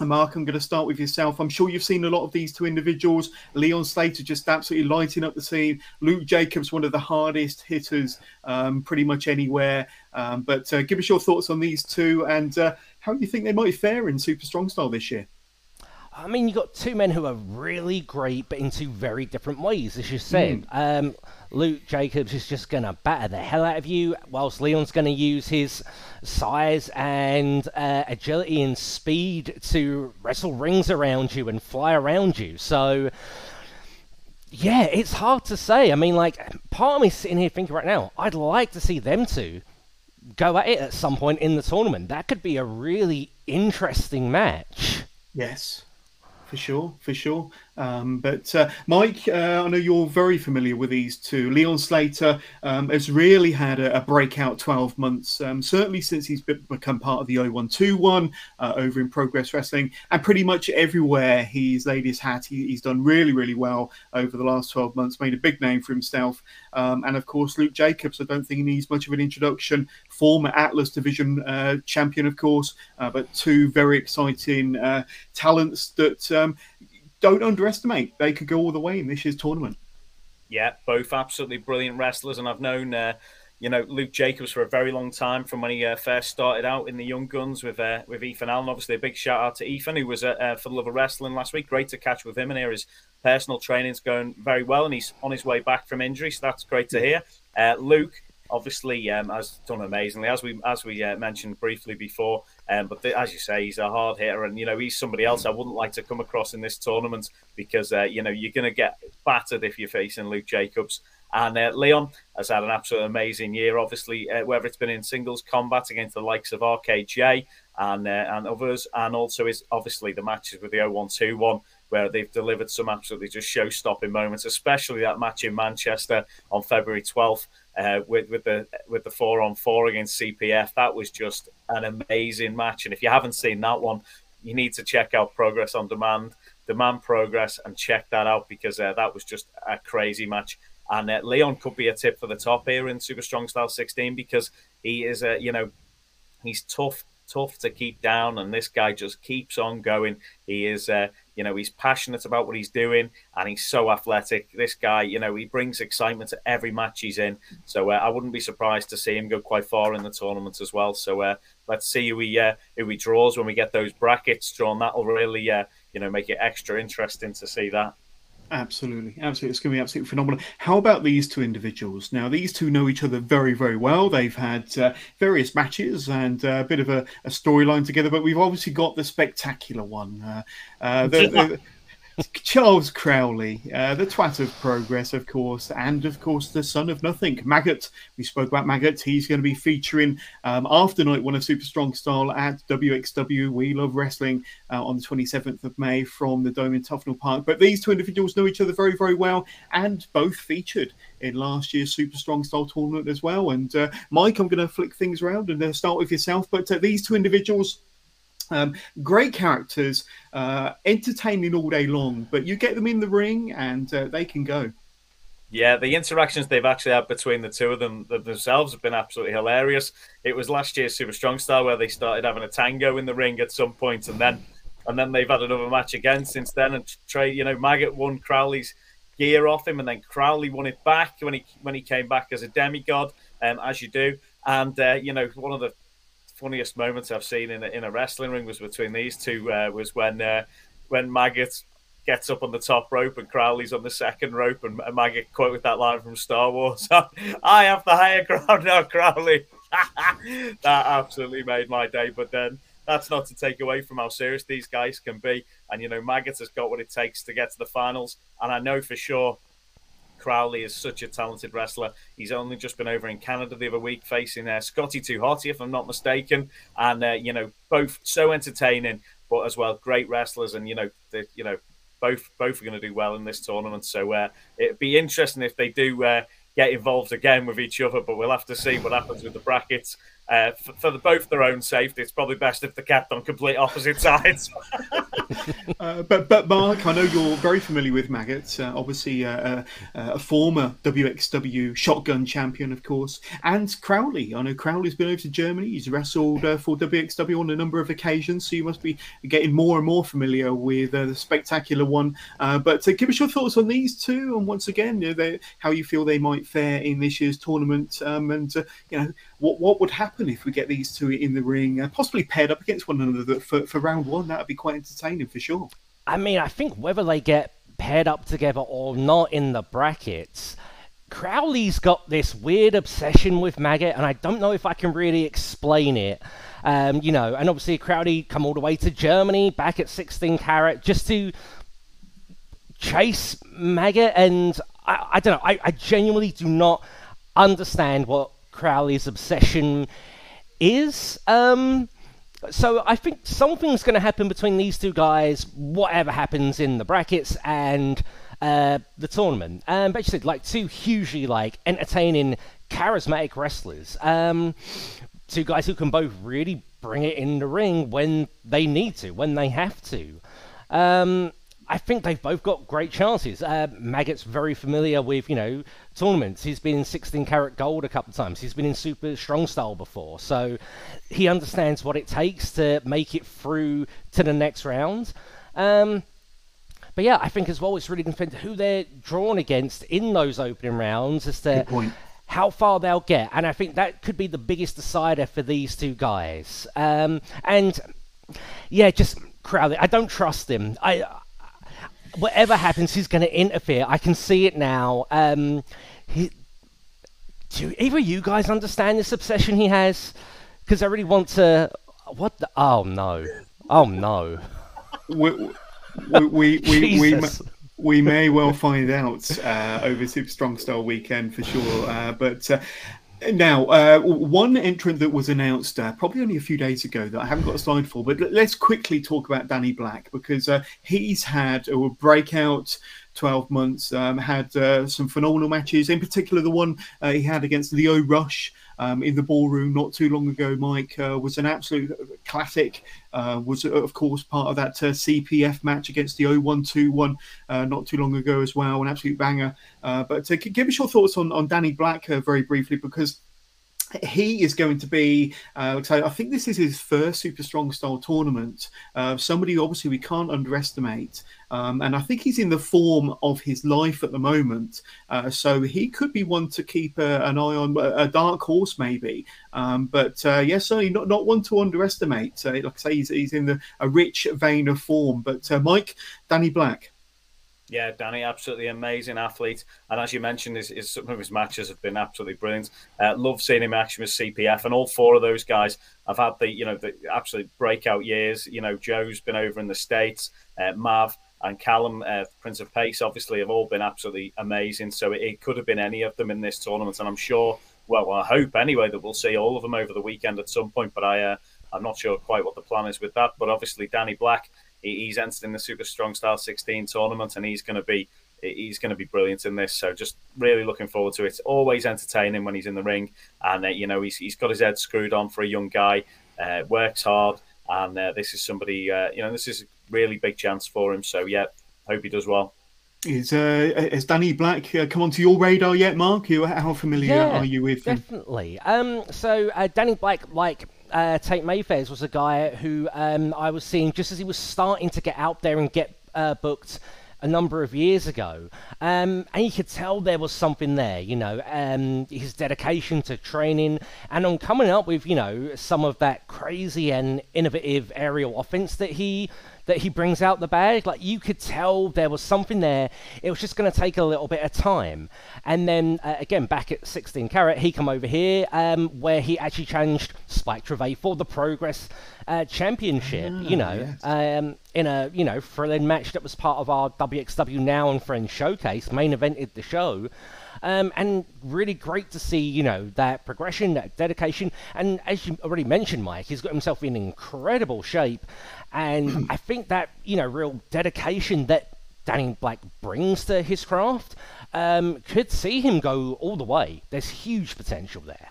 Mark, I'm going to start with yourself. I'm sure you've seen a lot of these two individuals. Leon Slater just absolutely lighting up the scene. Luke Jacobs, one of the hardest hitters pretty much anywhere. But give us your thoughts on these two and how you think they might fare in Super Strong Style this year. I mean, you've got two men who are really great, but in two very different ways, as you said. Luke Jacobs is just going to batter the hell out of you, whilst Leon's going to use his size and agility and speed to wrestle rings around you and fly around you. So, yeah, it's hard to say. I mean, like, part of me sitting here thinking right now, I'd like to see them two go at it at some point in the tournament. That could be a really interesting match. Yes. For sure, for sure. But Mike, I know you're very familiar with these two. Leon Slater has really had a breakout 12 months, certainly since he's become part of the 0121 over in Progress Wrestling. And pretty much everywhere he's laid his hat, he's done really, really well over the last 12 months, made a big name for himself. And, of course, Luke Jacobs, I don't think he needs much of an introduction. Former Atlas Division champion, of course, but two very exciting talents that don't underestimate. They could go all the way in this year's tournament. Yeah, both absolutely brilliant wrestlers. And I've known, you know, Luke Jacobs for a very long time, from when he first started out in the Young Guns with Ethan Allen. Obviously, a big shout out to Ethan, who was at For the Love of Wrestling last week. Great to catch with him and hear his personal training's going very well, and he's on his way back from injury, so that's great to hear. Luke, obviously, has done amazingly, as we mentioned briefly before. But as you say, he's a hard hitter, and you know, he's somebody else I wouldn't like to come across in this tournament, because you know, you're going to get battered if you're facing Luke Jacobs. And Leon has had an absolute amazing year. Obviously, whether it's been in singles combat against the likes of RKJ and others, and also is obviously the matches with the 0121, where they've delivered some absolutely just show-stopping moments, especially that match in Manchester on February 12th. With the 4-on-4 against CPF. That was just an amazing match. And if you haven't seen that one, you need to check out Progress on Demand, Demand Progress, and check that out, because that was just a crazy match. And Leon could be a tip for the top here in Super Strong Style 16, because he is, you know, he's tough to keep down, and this guy just keeps on going. He is, you know, he's passionate about what he's doing, and he's so athletic. This guy, you know, he brings excitement to every match he's in. So I wouldn't be surprised to see him go quite far in the tournament as well. So let's see who he draws when we get those brackets drawn. That'll really, you know, make it extra interesting to see that. Absolutely, absolutely. It's going to be absolutely phenomenal. How about these two individuals? Now, these two know each other very, very well. They've had various matches and a bit of a storyline together, but we've obviously got the spectacular one. Charles Crowley, the twat of Progress, of course, and, of course, the son of nothing, Maggot. We spoke about Maggot. He's going to be featuring after night one of Super Strong Style at WXW, We Love Wrestling, on the 27th of May from the Dome in Tufnell Park. But these two individuals know each other very, very well, and both featured in last year's Super Strong Style tournament as well. And, Mike, I'm going to flick things around and start with yourself. But these two individuals... great characters, entertaining all day long, but you get them in the ring and they can go. Yeah, the interactions they've actually had between the two of them themselves have been absolutely hilarious. It was last year's Super Strong Style where they started having a tango in the ring at some point, and then they've had another match again since then. And Trey, you know, Maggot won Crowley's gear off him, and then Crowley won it back when he came back as a demigod, as you do. And you know, one of the funniest moments I've seen in a wrestling ring was between these two. Was when Maggot gets up on the top rope and Crowley's on the second rope, and Maggot quoted that line from Star Wars: "I have the higher ground now, Crowley." That absolutely made my day. But then that's not to take away from how serious these guys can be. And, you know, Maggot has got what it takes to get to the finals. And I know for sure Crowley is such a talented wrestler. He's only just been over in Canada the other week facing Scotty Too Hotty, if I'm not mistaken. And, you know, both so entertaining, but as well, great wrestlers. And, you know, both are going to do well in this tournament. So it'd be interesting if they do get involved again with each other, but we'll have to see what happens with the brackets. For the, both their own safety, it's probably best if they're kept on complete opposite sides. But Mark, I know you're very familiar with Maggot, obviously a former WXW shotgun champion, of course, and Crowley. I know Crowley's been over to Germany. He's wrestled for WXW on a number of occasions, so you must be getting more and more familiar with the spectacular one. But give us your thoughts on these two, and once again, you know, how you feel they might fare in this year's tournament, and you know, what would happen if we get these two in the ring, possibly paired up against one another for round one. That would be quite entertaining for sure. I mean, I think whether they get paired up together or not in the brackets, Crowley's got this weird obsession with Maggot, and I don't know if I can really explain it. You know, and obviously Crowley come all the way to Germany, back at 16 Carat, just to chase Maggot, and I don't know, I genuinely do not understand what Crowley's obsession is. So I think something's going to happen between these two guys, whatever happens in the brackets and the tournament. But you said, like, two hugely, like, entertaining, charismatic wrestlers. Two guys who can both really bring it in the ring when they need to, when they have to. I think they've both got great chances. Maggot's very familiar with, you know, tournaments. He's been in 16 Carat Gold a couple of times. He's been in Super Strong Style before. So he understands what it takes to make it through to the next round. But yeah, I think as well it's really going to depend who they're drawn against in those opening rounds as to how far they'll get. And I think that could be the biggest decider for these two guys. And yeah, just Crowley. I don't trust him. Whatever happens, he's going to interfere. I can see it now. Do either of you guys understand this obsession he has? Because I really want to... What the... Oh, no. Oh, no. We may well find out over Super Strong Style weekend for sure. Now, one entrant that was announced probably only a few days ago that I haven't got a slide for, but let's quickly talk about Danny Black, because he's had a breakout 12 months, had some phenomenal matches, in particular the one he had against Leo Rush in the ballroom not too long ago, Mike, was an absolute classic, was, of course, part of that CPF match against the 0121 not too long ago as well, an absolute banger. But give us your thoughts on Danny Black very briefly, because he is going to be, I think this is his first Super Strong Style tournament, somebody obviously we can't underestimate. And I think he's in the form of his life at the moment. So he could be one to keep an eye on, a dark horse maybe. But yeah, certainly not one to underestimate. Like I say, he's in a rich vein of form. But Mike, Danny Black. Yeah, Danny, absolutely amazing athlete. And as you mentioned, some of his matches have been absolutely brilliant. Love seeing him action with CPF. And all four of those guys have had the absolute breakout years. You know, Joe's been over in the States, Mav and Callum, Prince of Pace, obviously, have all been absolutely amazing. So it could have been any of them in this tournament. And I'm sure, well, I hope anyway, that we'll see all of them over the weekend at some point. But I'm not sure quite what the plan is with that. But obviously, Danny Black, he's entered in the Super Strong Style 16 tournament, and he's going to be brilliant in this. So just really looking forward to it. It's always entertaining when he's in the ring, and you know, he's got his head screwed on for a young guy. Works hard, and this is somebody. You know, this is a really big chance for him. So yeah, hope he does well. Has Danny Black come onto your radar yet, Mark? How familiar are you with him? Definitely. So Danny Black, like Tate Mayfair, was a guy who I was seeing just as he was starting to get out there and get booked a number of years ago, and you could tell there was something there, you know, his dedication to training, and on coming up with, you know, some of that crazy and innovative aerial offense that he brings out the bag. Like, you could tell there was something there. It was just going to take a little bit of time. And then, again, back at 16 Carat, he come over here, where he actually challenged Spike Trivet for the Progress Championship, you know, yes. In a, you know, thrilling match that was part of our WXW Now and Friends Showcase, main evented the show. And really great to see, you know, that progression, that dedication. And as you already mentioned, Mike, he's got himself in incredible shape. And I think that, you know, real dedication that Danny Black brings to his craft could see him go all the way. There's huge potential there.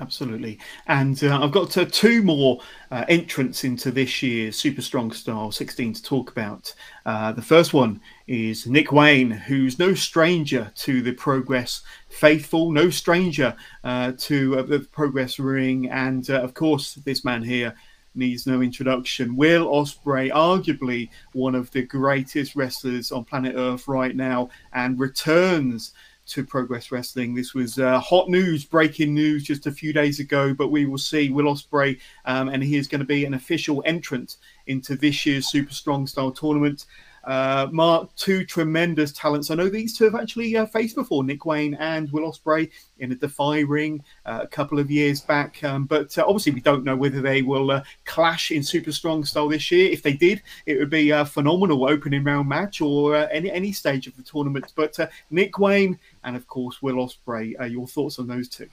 Absolutely. And I've got two more entrants into this year's Super Strong Style 16 to talk about. The first one is Nick Wayne, who's no stranger to the Progress faithful, no stranger to the Progress ring. And, of course, this man here needs no introduction. Will Ospreay, arguably one of the greatest wrestlers on planet Earth right now, and returns to Progress Wrestling. This was hot news, breaking news just a few days ago, but we will see Will Ospreay, and he is going to be an official entrant into this year's Super Strong Style tournament. Mark, two tremendous talents. I know these two have actually faced before, Nick Wayne and Will Ospreay, in a Defy ring a couple of years back. But obviously we don't know whether they will clash in Super Strong Style this year. If they did, it would be a phenomenal opening round match, or any stage of the tournament. But Nick Wayne and, of course, Will Ospreay, your thoughts on those two?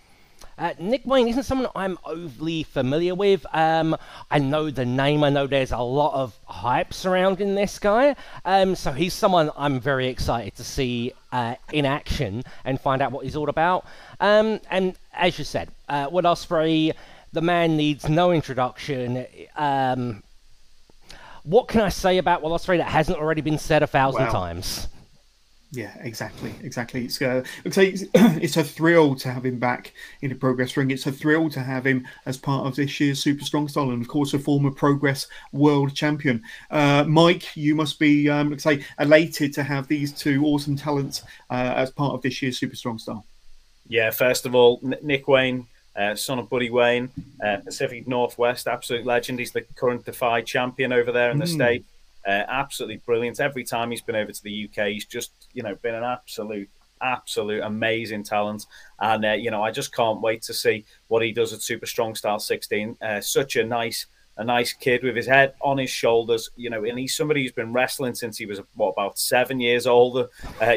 Nick Wayne isn't someone I'm overly familiar with. I know the name. I know there's a lot of hype surrounding this guy. So he's someone I'm very excited to see in action and find out what he's all about. And as you said, Will Ospreay, the man needs no introduction. What can I say about Will Ospreay that hasn't already been said 1,000 times? Yeah, exactly. It's a thrill to have him back in the Progress ring. It's a thrill to have him as part of this year's Super Strong Style, and of course a former Progress World Champion. Mike, you must be elated to have these two awesome talents as part of this year's Super Strong Style. Yeah, first of all, Nick Wayne, son of Buddy Wayne, Pacific Northwest, absolute legend. He's the current Defy champion over there in the States. Absolutely brilliant. Every time he's been over to the UK, he's just, you know, been an absolute amazing talent. And, you know, I just can't wait to see what he does at Super Strong Style 16. Such a nice kid with his head on his shoulders, you know, and he's somebody who's been wrestling since he was, about 7 years old.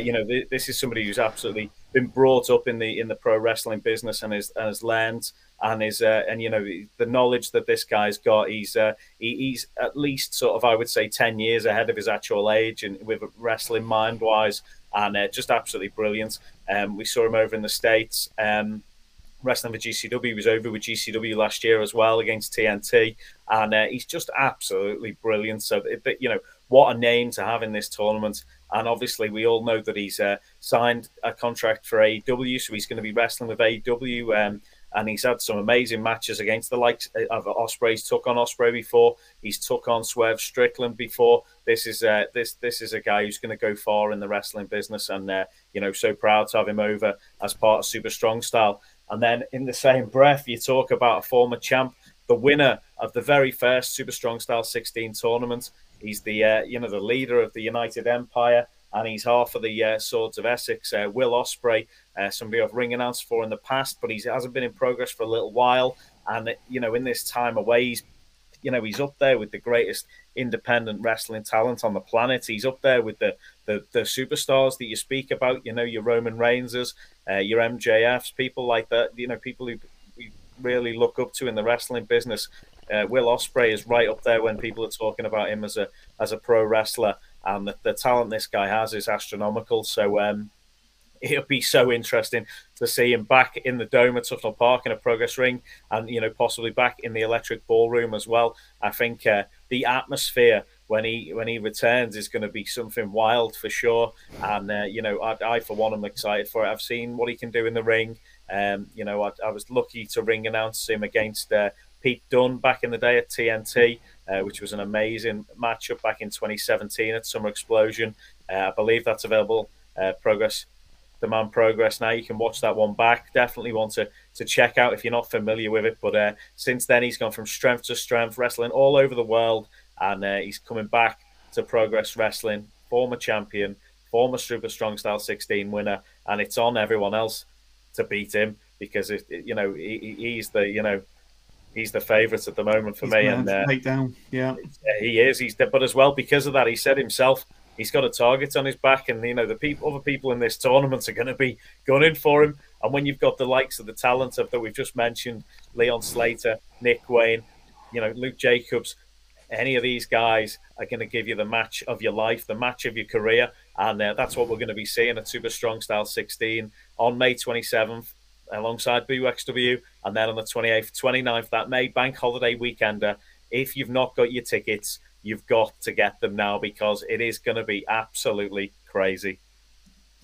You know, this is somebody who's absolutely been brought up in the pro wrestling business and has learned. And is and you know, the knowledge that this guy's got, he's at least sort of, I would say, 10 years ahead of his actual age, and with a wrestling mind wise, and just absolutely brilliant. We saw him over in the States wrestling for GCW. He was over with GCW last year as well against TNT, and he's just absolutely brilliant. So you know, what a name to have in this tournament. And obviously, we all know that he's signed a contract for AEW, so he's going to be wrestling with AEW. And he's had some amazing matches against the likes of Ospreay. He's took on Ospreay before. He's took on Swerve Strickland before. This is this is a guy who's going to go far in the wrestling business, and you know, so proud to have him over as part of Super Strong Style. And then in the same breath, you talk about a former champ, the winner of the very first Super Strong Style 16 tournament. He's the you know, the leader of the United Empire. And he's half of the Swords of Essex, Will Ospreay, somebody I've ring announced for in the past, but he hasn't been in Progress for a little while. And, you know, in this time away, he's up there with the greatest independent wrestling talent on the planet. He's up there with the superstars that you speak about, you know, your Roman Reigns's, your MJF's, people like that, you know, people who we really look up to in the wrestling business. Will Ospreay is right up there when people are talking about him as a pro wrestler. And the talent this guy has is astronomical. So it'll be so interesting to see him back in the Dome at Tufnell Park in a Progress ring, and, you know, possibly back in the Electric Ballroom as well. I think the atmosphere when he returns is going to be something wild for sure. And, you know, I, for one, am excited for it. I've seen what he can do in the ring. You know, I was lucky to ring announce him against Pete Dunne back in the day at TNT. which was an amazing matchup back in 2017 at Summer Explosion. I believe that's available. Progress, Demand Progress now. You can watch that one back. Definitely want to check out if you're not familiar with it. But since then, he's gone from strength to strength, wrestling all over the world. And he's coming back to Progress Wrestling, former champion, former Super Strong Style 16 winner. And it's on everyone else to beat him because, he's the favourite at the moment for me. And down. Yeah, he is. He's but as well, because of that, he said himself, he's got a target on his back, and the other people in this tournament are going to be gunning for him. And when you've got the likes of the talent that we've just mentioned, Leon Slater, Nick Wayne, Luke Jacobs, any of these guys are going to give you the match of your life, the match of your career, and that's what we're going to be seeing at Super Strong Style 16 on May 27th, alongside BUXW, and then on the 28th, 29th that May, bank holiday weekender. If you've not got your tickets, you've got to get them now because it is going to be absolutely crazy.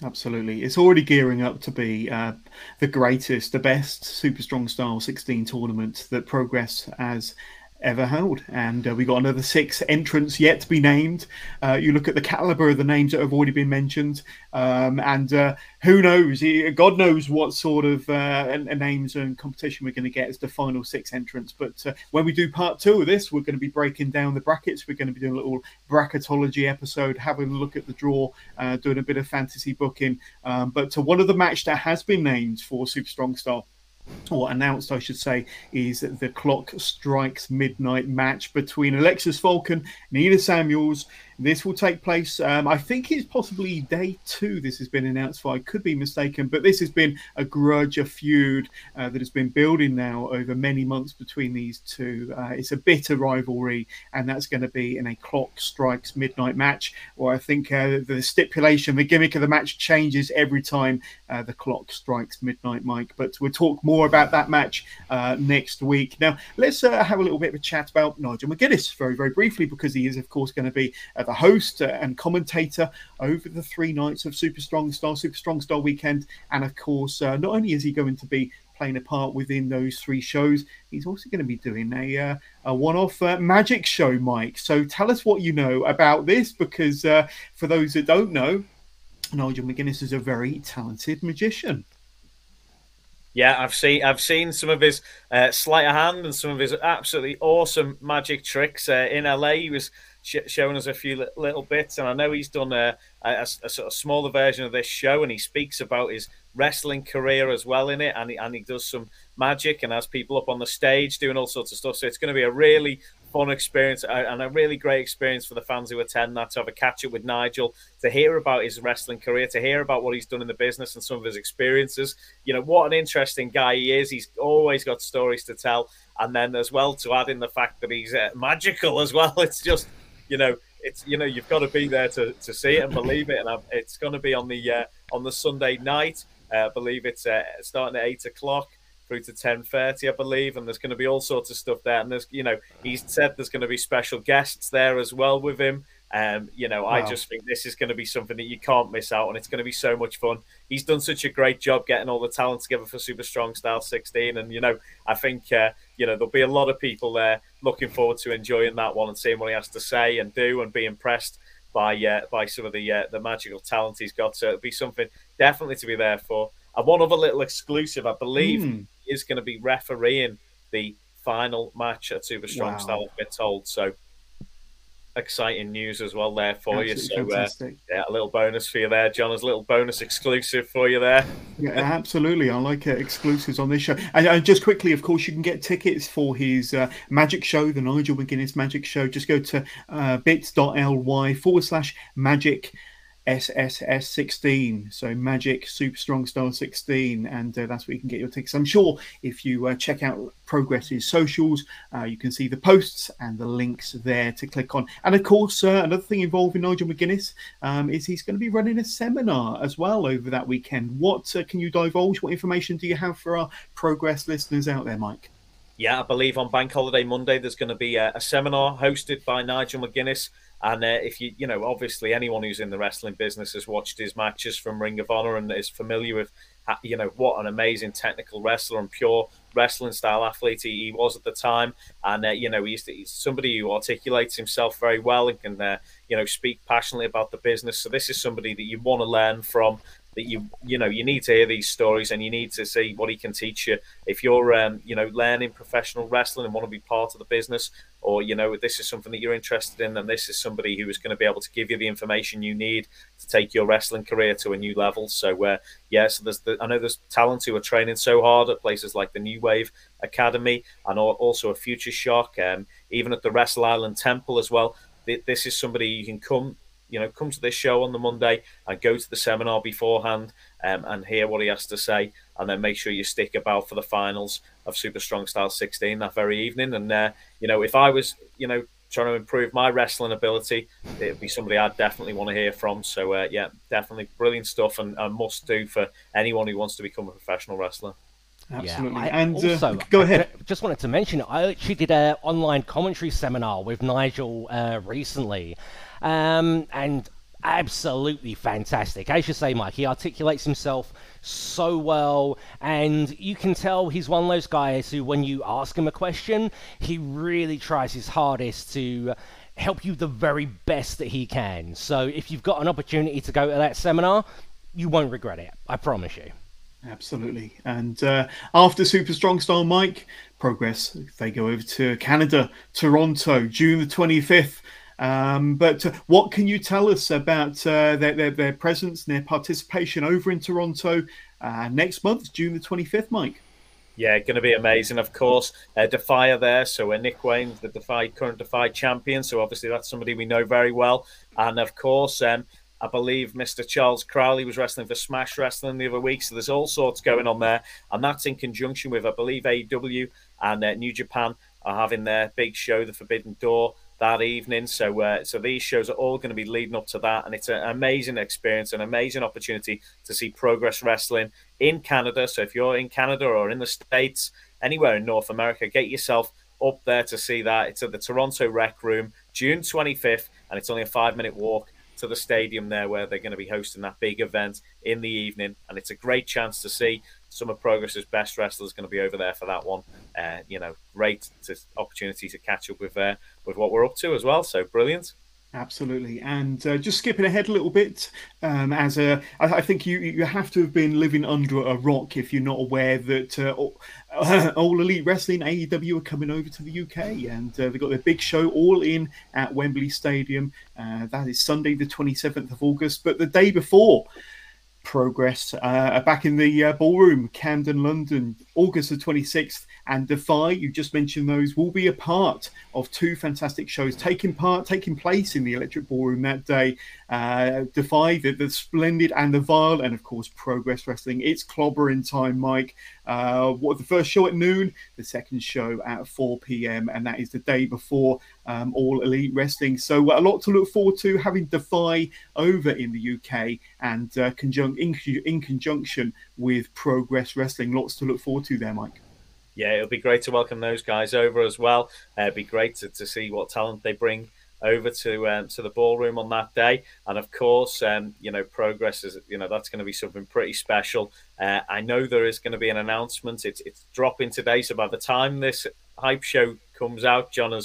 Absolutely. It's already gearing up to be the greatest, the best Super Strong Style 16 tournament that Progress has ever held. And we've got another 6 entrants yet to be named. You look at the caliber of the names that have already been mentioned, and who knows, God knows what sort of names and competition we're going to get as the final 6 entrants. But when we do part 2 of this, we're going to be breaking down the brackets. We're going to be doing a little bracketology episode, having a look at the draw, doing a bit of fantasy booking, but to one of the match that has been named for Super Strong Style, or announced, I should say, is the Clock Strikes Midnight match between Alexis Falcon and Ina Samuels. This will take place, I think it's possibly day 2 this has been announced for. I could be mistaken, but this has been a grudge, a feud that has been building now over many months between these two. It's a bitter rivalry, and that's going to be in a Clock Strikes Midnight match, or I think the stipulation, the gimmick of the match changes every time the clock strikes midnight, Mike. But we'll talk more about that match next week. Now, let's have a little bit of a chat about Nigel McGuinness very, very briefly, because he is, of course, going to be the host and commentator over the 3 nights of Super Strong Style Weekend. And of course, not only is he going to be playing a part within those 3 shows, he's also going to be doing a one-off magic show, Mike. So tell us what you know about this, because for those that don't know, Nigel McGuinness is a very talented magician. Yeah, I've seen some of his sleight of hand and some of his absolutely awesome magic tricks in LA. He was showing us a few little bits, and I know he's done a sort of smaller version of this show, and he speaks about his wrestling career as well in it, and he does some magic and has people up on the stage doing all sorts of stuff. So it's going to be a really fun experience and a really great experience for the fans who attend that, to have a catch up with Nigel, to hear about his wrestling career, to hear about what he's done in the business and some of his experiences. What an interesting guy he is. He's always got stories to tell, and then as well to add in the fact that he's magical as well. It's just you've got to be there to see it and believe it. And it's going to be on the Sunday night. I believe it's starting at 8:00. Through to 10:30, I believe, and there's going to be all sorts of stuff there. And there's, he's said there's going to be special guests there as well with him. Wow. I just think this is going to be something that you can't miss out on. It's going to be so much fun. He's done such a great job getting all the talent together for Super Strong Style 16, and I think there'll be a lot of people there looking forward to enjoying that one and seeing what he has to say and do, and be impressed by some of the magical talent he's got. So it'll be something definitely to be there for. And one other little exclusive, I believe, is going to be refereeing the final match at Super Strong Style, I've been told. So exciting news as well there for you. So a little bonus for you there, John. There's a little bonus exclusive for you there. Yeah, absolutely. I like exclusives on this show. And just quickly, of course, you can get tickets for his magic show, the Nigel McGuinness Magic Show. Just go to bit.ly/magic. SSS 16, so Magic Super Strong Style 16, and that's where you can get your tickets. I'm sure if you check out Progress's socials, you can see the posts and the links there to click on. And of course, another thing involving Nigel McGuinness is he's going to be running a seminar as well over that weekend. What can you divulge? What information do you have for our Progress listeners out there, Mike? Yeah, I believe on Bank Holiday Monday, there's going to be a seminar hosted by Nigel McGuinness And if you, you know, obviously anyone who's in the wrestling business has watched his matches from Ring of Honor and is familiar with, you know, what an amazing technical wrestler and pure wrestling style athlete he was at the time. And, you know, he's somebody who articulates himself very well and can, you know, speak passionately about the business. So this is somebody that you want to learn from, that you know, you need to hear these stories and you need to see what he can teach you. If you're, you know, learning professional wrestling and want to be part of the business, or, you know, this is something that you're interested in, then this is somebody who is going to be able to give you the information you need to take your wrestling career to a new level. So, yeah, so I know there's talent who are training so hard at places like the New Wave Academy and also a Future Shock, even at the Wrestle Island Temple as well. This is somebody you can come to this show on the Monday and go to the seminar beforehand and hear what he has to say, and then make sure you stick about for the finals of Super Strong Style 16 that very evening. And, you know, if I was, you know, trying to improve my wrestling ability, it would be somebody I'd definitely want to hear from. So, yeah, definitely brilliant stuff and a must-do for anyone who wants to become a professional wrestler. Absolutely. Yeah, and also, go ahead. I just wanted to mention, I actually did an online commentary seminar with Nigel recently. And absolutely fantastic. As you say, Mike, he articulates himself so well, and you can tell he's one of those guys who, when you ask him a question, he really tries his hardest to help you the very best that he can. So if you've got an opportunity to go to that seminar, you won't regret it. I promise you. Absolutely. And after Super Strong Style, Mike, Progress, they go over to Canada, Toronto, June the 25th. But what can you tell us about their presence and their participation over in Toronto next month, June the 25th, Mike? Yeah, going to be amazing, of course. Defy there, so Nick Wayne, the current Defy champion, so obviously that's somebody we know very well. And, of course, I believe Mr. Charles Crowley was wrestling for Smash Wrestling the other week, so there's all sorts going on there. And that's in conjunction with, I believe, AEW and New Japan are having their big show, The Forbidden Door, that evening. So so these shows are all going to be leading up to that, and it's an amazing experience, an amazing opportunity to see Progress Wrestling in Canada. So if you're in Canada or in the States, anywhere in North America, get yourself up there to see that. It's at the Toronto Rec Room, June 25th, and it's only a 5-minute walk to the stadium there where they're going to be hosting that big event in the evening, and it's a great chance to see some of Progress's best wrestlers going to be over there for that one. You know, great opportunity to catch up with what we're up to as well. So brilliant. Absolutely. And just skipping ahead a little bit, I think you have to have been living under a rock if you're not aware that All Elite Wrestling, AEW, are coming over to the UK, and they've got their big show All In at Wembley Stadium. That is Sunday the 27th of August, but the day before, Progress back in the ballroom, Camden, London, August the 26th, and Defy, you just mentioned those, will be a part of two fantastic shows taking place in the Electric Ballroom that day. Defy, the Splendid and the Vile, and of course Progress Wrestling. It's clobbering time, Mike. The first show at noon, the second show at 4 p.m, and that is the day before All Elite Wrestling. So a lot to look forward to, having Defy over in the UK and in conjunction with Progress Wrestling. Lots to look forward to there, Mike. Yeah, it'll be great to welcome those guys over as well. It'd be great to see what talent they bring over to the ballroom on that day. And of course, you know, Progress is, you know, that's going to be something pretty special. I know there is going to be an announcement. It's dropping today, so by the time this hype show comes out, John,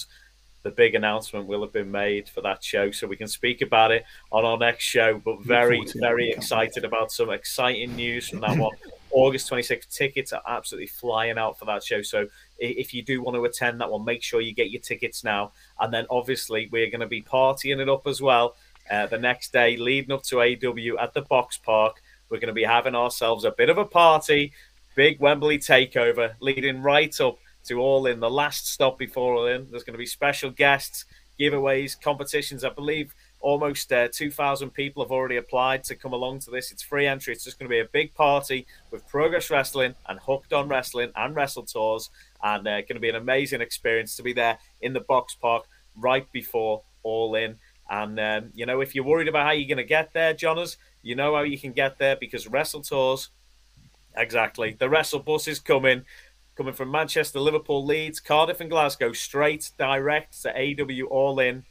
the big announcement will have been made for that show, so we can speak about it on our next show. But very, very excited about some exciting news from that one. August 26th, tickets are absolutely flying out for that show. So if you do want to attend that one, make sure you get your tickets now. And then obviously we're going to be partying it up as well. The next day, leading up to AEW at the Box Park, we're going to be having ourselves a bit of a party. Big Wembley takeover, leading right up to All In, the last stop before All In. There's going to be special guests, giveaways, competitions. I believe almost 2,000 people have already applied to come along to this. It's free entry. It's just going to be a big party with Progress Wrestling and Hooked on Wrestling and Wrestle Tours, and going to be an amazing experience to be there in the Box Park right before All In. And, you know, if you're worried about how you're going to get there, Jonas, you know how you can get there, because Wrestle Tours, exactly, the Wrestle Bus is coming from Manchester, Liverpool, Leeds, Cardiff and Glasgow, straight direct to AEW All In.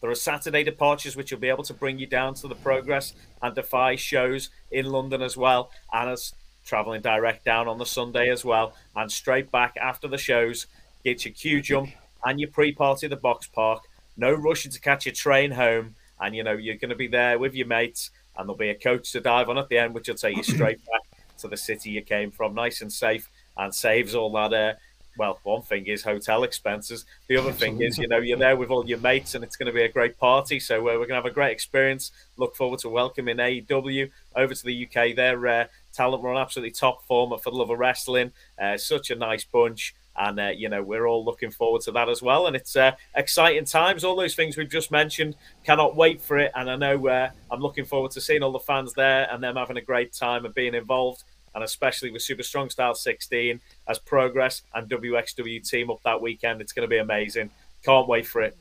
There are Saturday departures, which will be able to bring you down to the Progress and Defy shows in London as well, and as travelling direct down on the Sunday as well, and straight back after the shows. Get your queue jump and your pre-party at the Box Park. No rushing to catch your train home, and you know you're going to be there with your mates, and there'll be a coach to dive on at the end, which will take you straight back to the city you came from, nice and safe, and saves all that air. Well, one thing is hotel expenses. The other thing is, you know, you're there with all your mates and it's going to be a great party. So we're going to have a great experience. Look forward to welcoming AEW over to the UK. Their talent were on absolutely top form for the Love of Wrestling. Such a nice bunch. And, you know, we're all looking forward to that as well. And it's exciting times. All those things we've just mentioned. Cannot wait for it. And I know I'm looking forward to seeing all the fans there and them having a great time and being involved. And especially with Super Strong Style 16 as Progress and WXW team up that weekend. It's going to be amazing. Can't wait for it.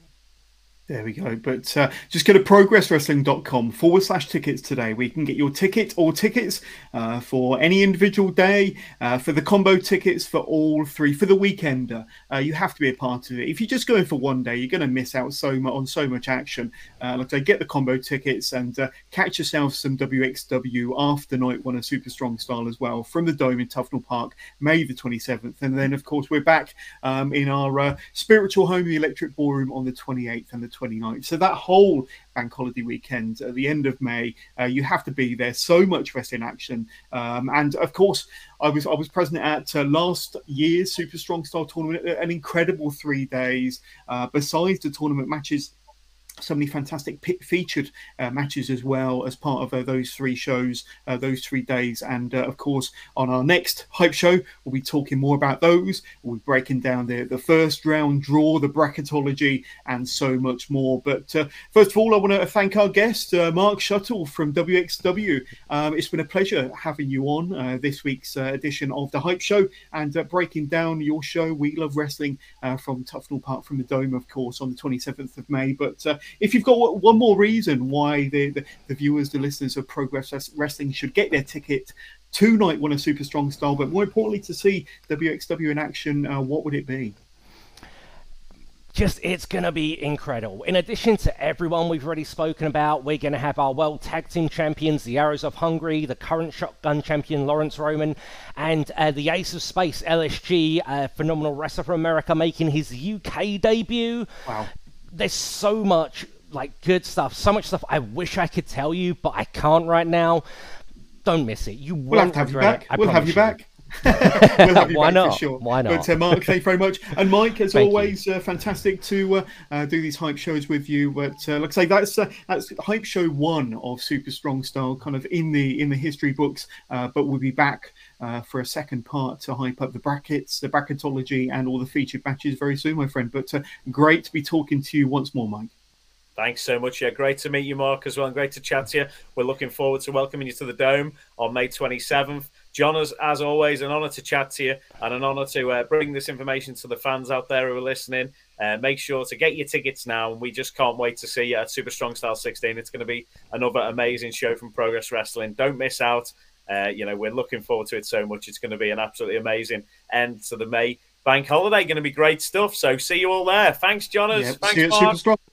There we go. But just go to progresswrestling.com/tickets today. We can get your ticket or tickets for any individual day, for the combo tickets, for all three, for the weekender. You have to be a part of it. If you're just going for one day, you're going to miss out so much action. Like I say, get the combo tickets and catch yourself some WXW after night one of Super Strong Style as well from the Dome in Tufnell Park, May the 27th. And then, of course, we're back in our spiritual home, the Electric Ballroom, on the 28th and the 29th. So that whole bank holiday weekend at the end of May, you have to be there. So much wrestling action, and of course, I was present at last year's Super Strong Style tournament. An incredible 3 days. Besides the tournament matches, so many fantastic featured matches as well as part of those three shows, those 3 days. And of course, on our next Hype Show, we'll be talking more about those. We'll be breaking down the first round draw, the bracketology, and so much more. But first of all, I want to thank our guest, Mark Shuttle from WXW. It's been a pleasure having you on this week's edition of the Hype Show and breaking down your show, We Love Wrestling, from Tufnell Park, from the Dome, of course, on the 27th of May. But if you've got one more reason why the viewers, the listeners of Progress Wrestling should get their ticket to night one of Super Strong Style, but more importantly to see WXW in action, what would it be? Just, it's going to be incredible. In addition to everyone we've already spoken about, we're going to have our World Tag Team Champions, the Arrows of Hungary, the current Shotgun Champion, Lawrence Roman, and the Ace of Space, LSG, phenomenal wrestler from America, making his UK debut. Wow. There's so much like good stuff, so much stuff I wish I could tell you, but I can't right now. Don't miss it. You will have to have you back. We'll have you back. Why not? Sure. Why not? But Mark, thank you very much. And Mike, as always, fantastic to do these hype shows with you. But like I say, that's hype show one of Super Strong Style, kind of in the history books. But we'll be back for a second part to hype up the brackets, the bracketology, and all the featured matches very soon, my friend. But great to be talking to you once more, Mike. Thanks so much. Yeah, great to meet you, Mark, as well, and great to chat to you. We're looking forward to welcoming you to the Dome on May 27th. John, as always, an honour to chat to you and an honour to bring this information to the fans out there who are listening. Make sure to get your tickets now, and we just can't wait to see you at Super Strong Style 16. It's going to be another amazing show from Progress Wrestling. Don't miss out. You know, we're looking forward to it so much. It's going to be an absolutely amazing end to the May bank holiday. Going to be great stuff. So see you all there. Thanks, John. Yep, thanks, Mark.